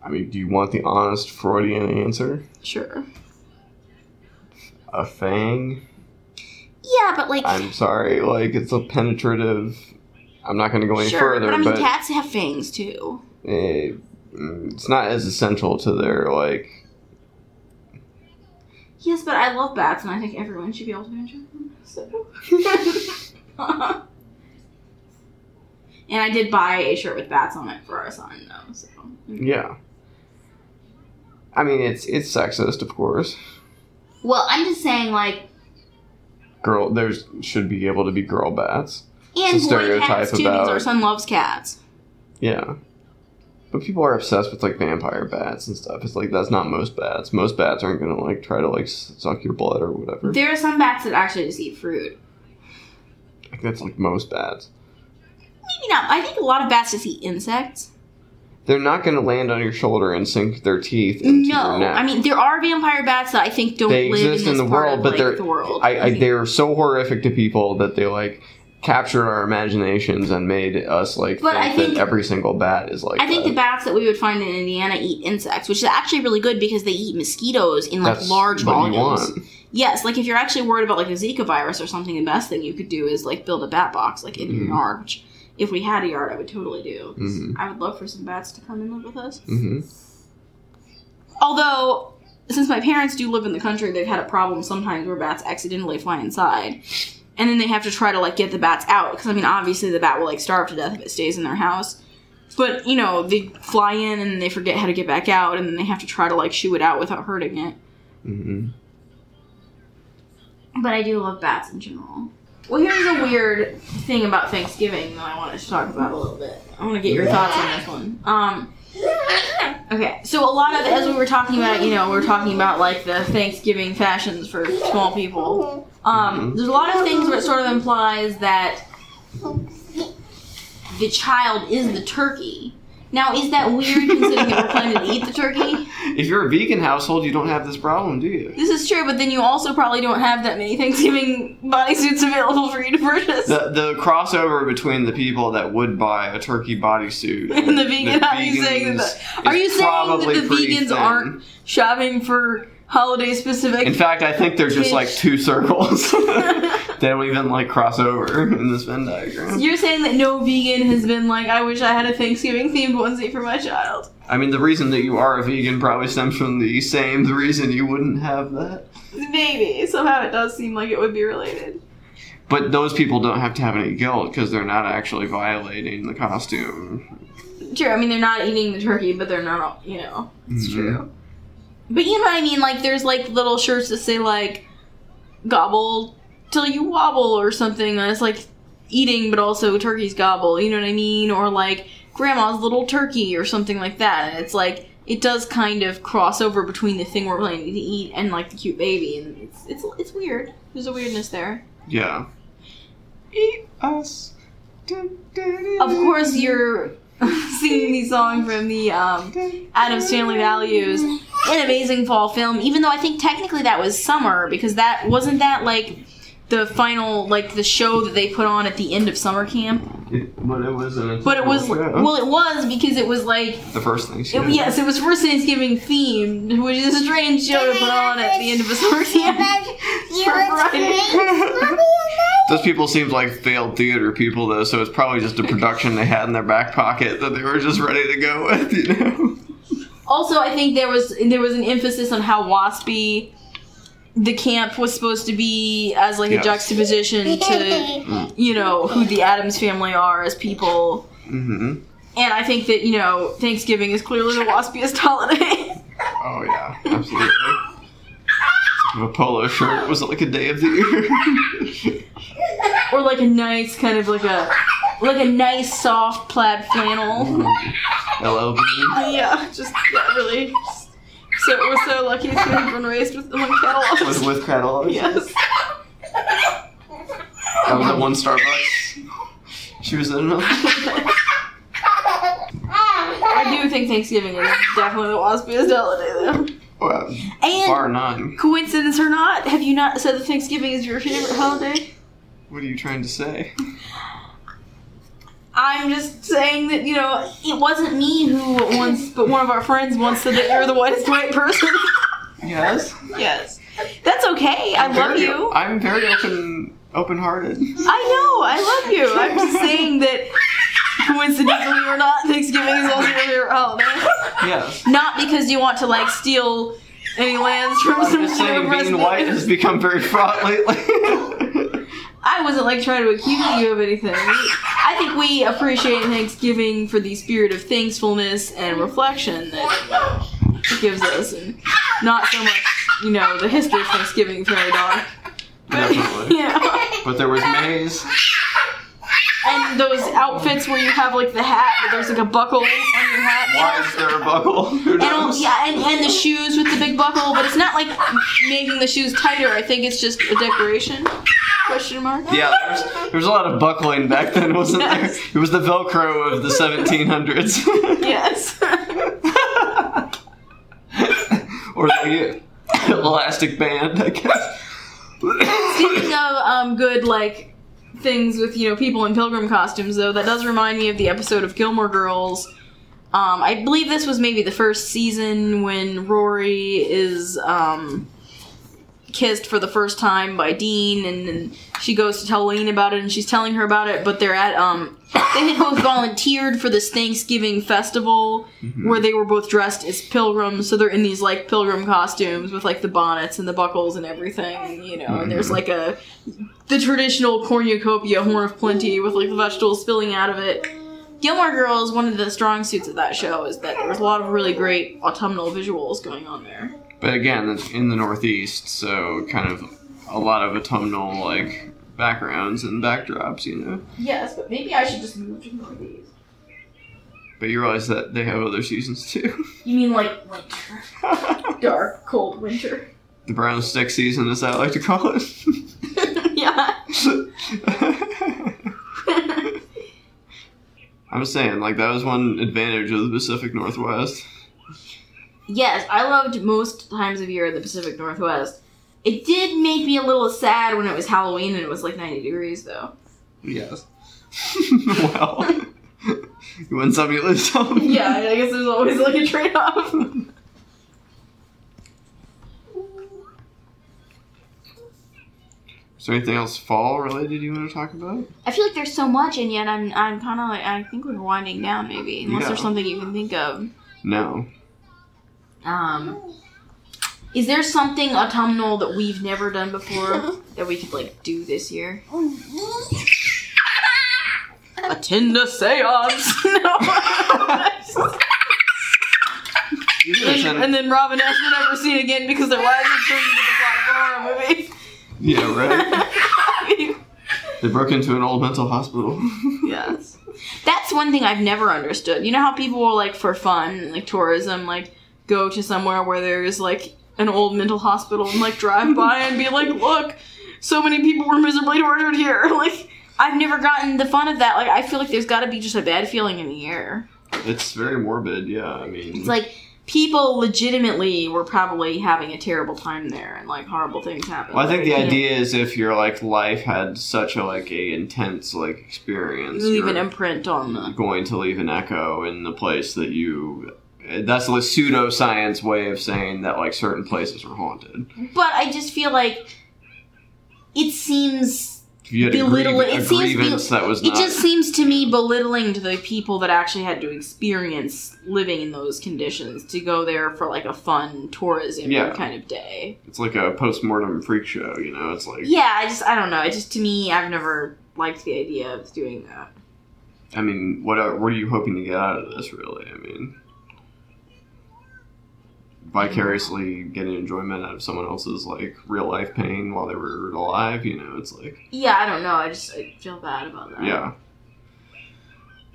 I mean, do you want the honest Freudian answer? Sure. A fang? Yeah, but, like... I'm sorry, like, it's a penetrative... I'm not going to go any sure, further. But I mean, but cats have fangs too. It, it's not as essential to their, like. Yes, but I love bats, and I think everyone should be able to enjoy them. So. And I did buy a shirt with bats on it for our son, though. So. Yeah. I mean, it's it's sexist, of course. Well, I'm just saying, like. Girl, there should be able to be girl bats. And boy cats, too, because our son loves cats. Yeah. But people are obsessed with, like, vampire bats and stuff. It's like, that's not most bats. Most bats aren't going to, like, try to, like, suck your blood or whatever. There are some bats that actually just eat fruit. I think that's, like, most bats. Maybe not. I think a lot of bats just eat insects. They're not going to land on your shoulder and sink their teeth into no, your neck. No, I mean, there are vampire bats that I think don't they live exist in, this in the part world, of, but like, they're, the world. I, I, they're so horrific to people that they, like... captured our imaginations and made us, like, but think, I think that every single bat is like I think that. The bats that we would find in Indiana eat insects, which is actually really good because they eat mosquitoes in, like, that's large volumes. Yes, like, if you're actually worried about, like, a Zika virus or something, the best thing you could do is, like, build a bat box, like, in mm-hmm. your yard, which if we had a yard, I would totally do. Mm-hmm. I would love for some bats to come and live with us. Mm-hmm. Although, since my parents do live in the country, they've had a problem sometimes where bats accidentally fly inside. And then they have to try to, like, get the bats out. Because, I mean, obviously the bat will, like, starve to death if it stays in their house. But, you know, they fly in and they forget how to get back out. And then they have to try to, like, shoo it out without hurting it. Mm-hmm. But I do love bats in general. Well, here's a weird thing about Thanksgiving that I want to talk about a little bit. I want to get your thoughts on this one. Um, okay, so a lot of, as we were talking about, you know, we were talking about, like, the Thanksgiving fashions for small people. Um, there's a lot of things where it sort of implies that the child is the turkey. Now, is that weird considering that we're planning to eat the turkey? If you're a vegan household, you don't have this problem, do you? This is true, but then you also probably don't have that many Thanksgiving bodysuits available for you to purchase. The, the crossover between the people that would buy a turkey bodysuit and, and the vegan, the are you saying that? Are you saying that the vegans thin. aren't shopping for holiday-specific? In fact, I think they're dish. just like two circles. They don't even, like, cross over in this Venn diagram. So you're saying that no vegan has been like, I wish I had a Thanksgiving-themed onesie for my child. I mean, the reason that you are a vegan probably stems from the same the reason you wouldn't have that. Maybe. Somehow it does seem like it would be related. But those people don't have to have any guilt because they're not actually violating the costume. True. I mean, they're not eating the turkey, but they're not, you know. It's mm-hmm. true. But you know what I mean? Like, there's, like, little shirts that say, like, gobble till you wobble or something. And it's like eating, but also turkeys gobble. You know what I mean? Or like grandma's little turkey or something like that. And it's like it does kind of cross over between the thing we're planning to eat and like the cute baby. And it's it's it's weird. There's a weirdness there. Yeah. Eat us. Of course, you're singing the song from the um, Adams Family Values, an amazing fall film. Even though I think technically that was summer because that wasn't that like. The final, like, the show that they put on at the end of summer camp. It, but it was an But it was, show. Well, it was because it was, like... The first Thanksgiving. It, yes, it was first Thanksgiving themed, which is a strange show to put on at the end of a summer camp. Those people seemed like failed theater people, though, so it's probably just a production they had in their back pocket that they were just ready to go with, you know? Also, I think there was there was an emphasis on how waspy... The camp was supposed to be as, like, yes. a juxtaposition to, you know, who the Adams family are as people. Mm-hmm. And I think that, you know, Thanksgiving is clearly the waspiest holiday. Oh, yeah. Absolutely. Like a polo shirt. Was it, like, a day of the year? Or, like, a nice kind of, like, a like a nice, soft plaid flannel. Mm-hmm. L L B. Yeah, just, yeah, really... Just, so we're so lucky to have been raised with one catalogs. With, with catalogs? Yes. I was at one Starbucks. She was at another. I do think Thanksgiving is definitely the waspiest holiday, though. Well, and bar none. Coincidence or not, have you not said that Thanksgiving is your favorite holiday? What are you trying to say? I'm just saying that, you know, it wasn't me who once, but one of our friends once said that you're the whitest white person. Yes. Yes. That's okay. I'm I love very, you. I'm very open, open-hearted. I know. I love you. I'm just saying that, coincidentally or not, Thanksgiving is also your favorite holiday. Yes. Not because you want to, like, steal any lands from some just saying being white has become very fraught lately. I wasn't, like, trying to accuse you of anything. I think we appreciate Thanksgiving for the spirit of thankfulness and reflection that it gives us, and not so much, you know, the history of Thanksgiving carried on. Definitely. You know. But there was maize. And those outfits where you have, like, the hat, but there's, like, a buckle on your hat. Why is there a buckle? Who knows? And all, yeah, and, and the shoes with the big buckle, but it's not, like, making the shoes tighter. I think it's just a decoration. Question mark? Yeah, there was, there was a lot of buckling back then, wasn't yes. there? It was the Velcro of the seventeen hundreds. Yes. Or the elastic band, I guess. Speaking of um, good, like, things with, you know, people in pilgrim costumes, though, that does remind me of the episode of Gilmore Girls. Um, I believe this was maybe the first season when Rory is... Um, kissed for the first time by Dean, and, and she goes to tell Lane about it, and she's telling her about it, but they're at um They had both volunteered for this Thanksgiving festival mm-hmm. where they were both dressed as pilgrims. So they're in these, like, pilgrim costumes with, like, the bonnets and the buckles and everything, you know. Mm-hmm. And there's, like, a... the traditional cornucopia horn of plenty with, like, the vegetables spilling out of it. Gilmore Girls, one of the strong suits of that show is that there was a lot of really great autumnal visuals going on there. But again, it's in the Northeast, so kind of a lot of autumnal, like, backgrounds and backdrops, you know? Yes, but maybe I should just move to the Northeast. But you realize that they have other seasons, too. You mean, like, winter. Dark, cold winter. The brown stick season, as I like to call it. Yeah. I'm saying, like, that was one advantage of the Pacific Northwest. Yes, I loved most times of year in the Pacific Northwest. It did make me a little sad when it was Halloween and it was, like, ninety degrees, though. Yes. Well, you win some, you lose some. Yeah, I guess there's always, like, a trade-off. Is there anything else fall-related you want to talk about? I feel like there's so much, and yet I'm I'm kind of like, I think we're winding down, maybe. Unless yeah. there's something you can think of. No. Um, is there something autumnal that we've never done before that we could, like, do this year? Attend a seance! No! and, and then Rob and Ash are never seen again because their lives are turned into the plot of a horror movie. Yeah, right? They broke into an old mental hospital. Yes. That's one thing I've never understood. You know how people will, like, for fun, like, tourism, like, go to somewhere where there's, like, an old mental hospital and, like, drive by and be like, look, so many people were miserably tortured here. Like, I've never gotten the fun of that. Like, I feel like there's got to be just a bad feeling in the air. It's very morbid, yeah, I mean. It's like... people legitimately were probably having a terrible time there and, like, horrible things happened. Well, I think the idea is if your, like, life had such a, like, a intense, like, experience... you leave an imprint on the... going to leave an echo in the place that you... that's a pseudoscience way of saying that, like, certain places are haunted. But I just feel like it seems... you had belittling. A, grieve, a it seems grievance be, that was not... It just seems to me belittling to the people that actually had to experience living in those conditions to go there for, like, a fun tourism yeah. kind of day. It's like a post-mortem freak show, you know? It's like... yeah, I just... I don't know. It just, to me, I've never liked the idea of doing that. I mean, what are, what are you hoping to get out of this, really? I mean... vicariously getting enjoyment out of someone else's, like, real-life pain while they were alive, you know, it's like... yeah, I don't know, I just I feel bad about that. Yeah.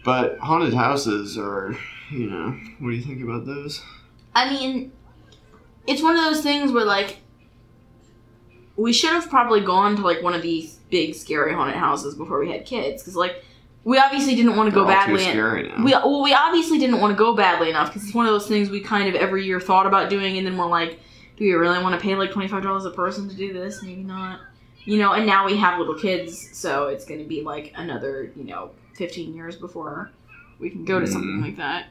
But haunted houses are, you know, what do you think about those? I mean, it's one of those things where, like, we should have probably gone to, like, one of these big, scary haunted houses before we had kids, because, like, we obviously didn't want to go badly. Too scary now. We well, we obviously didn't want to go badly enough because it's one of those things we kind of every year thought about doing, and then we're like, do we really want to pay like twenty five dollars a person to do this? Maybe not, you know. And now we have little kids, so it's going to be like another, you know, fifteen years before we can go to mm. something like that.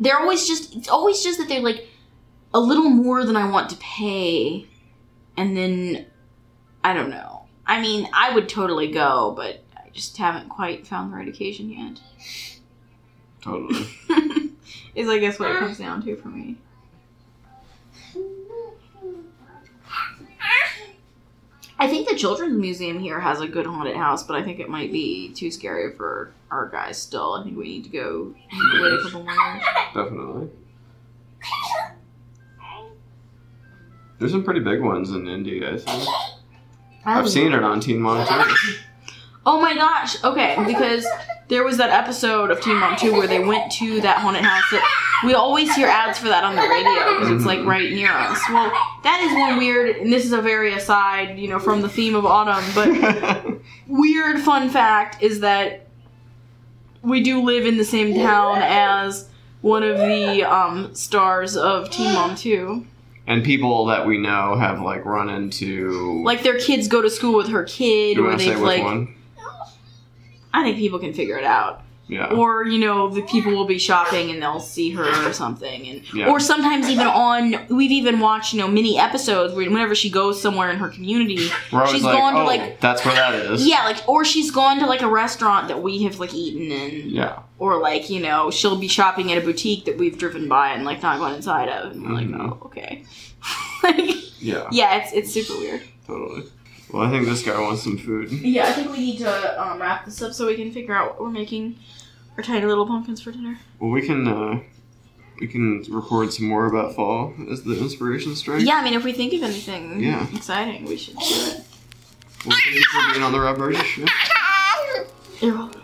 They're always just it's always just that they're like a little more than I want to pay, and then I don't know. I mean, I would totally go, but. Just haven't quite found the right occasion yet. Totally. Is, I guess, what it comes down to for me. I think the Children's Museum here has a good haunted house, but I think it might be too scary for our guys still. I think we need to go wait a couple more years. Definitely. There's some pretty big ones in Indy, I think. I I've seen it on Teen Mom two. Oh my gosh, okay, because there was that episode of Teen Mom two where they went to that haunted house that we always hear ads for that on the radio because it's like right near us. Well, that is one weird, and this is a very aside, you know, from the theme of autumn, but weird fun fact is that we do live in the same town as one of the um, stars of Teen Mom two. And people that we know have, like, run into... like, their kids go to school with her kid. Do you want to say which like, one? I think people can figure it out. Yeah. Or, you know, the people will be shopping and they'll see her or something. And yeah. Or sometimes even on, we've even watched, you know, mini episodes where whenever she goes somewhere in her community, We're she's like, gone oh, to like... that's where that is. Yeah, like, or she's gone to like a restaurant that we have like eaten in. Yeah. Or like, you know, she'll be shopping at a boutique that we've driven by and like not gone inside of. And we're mm-hmm. like, oh, okay. like, yeah. Yeah, it's it's super weird. Totally. Well, I think this guy wants some food. Yeah, I think we need to um, wrap this up so we can figure out what we're making our tiny little pumpkins for dinner. Well, we can uh, we can record some more about fall as the inspiration strikes. Yeah, I mean, if we think of anything yeah. exciting, we should do it. Well, thank you for being on the Rob Burgess Show. You're welcome.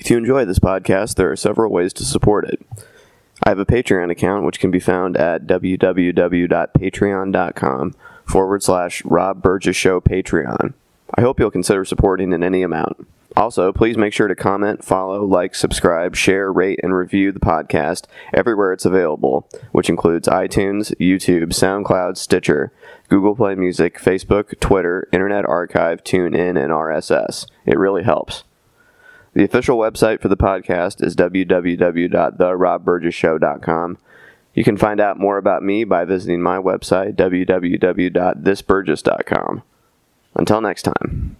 If you enjoy this podcast, there are several ways to support it. I have a Patreon account, which can be found at www.patreon.com forward slash Rob Burgess Show Patreon. I hope you'll consider supporting in any amount. Also, please make sure to comment, follow, like, subscribe, share, rate, and review the podcast everywhere it's available, which includes iTunes, YouTube, SoundCloud, Stitcher, Google Play Music, Facebook, Twitter, Internet Archive, TuneIn, and R S S. It really helps. The official website for the podcast is w w w dot the rob burgess show dot com. You can find out more about me by visiting my website, w w w dot this burgess dot com. Until next time.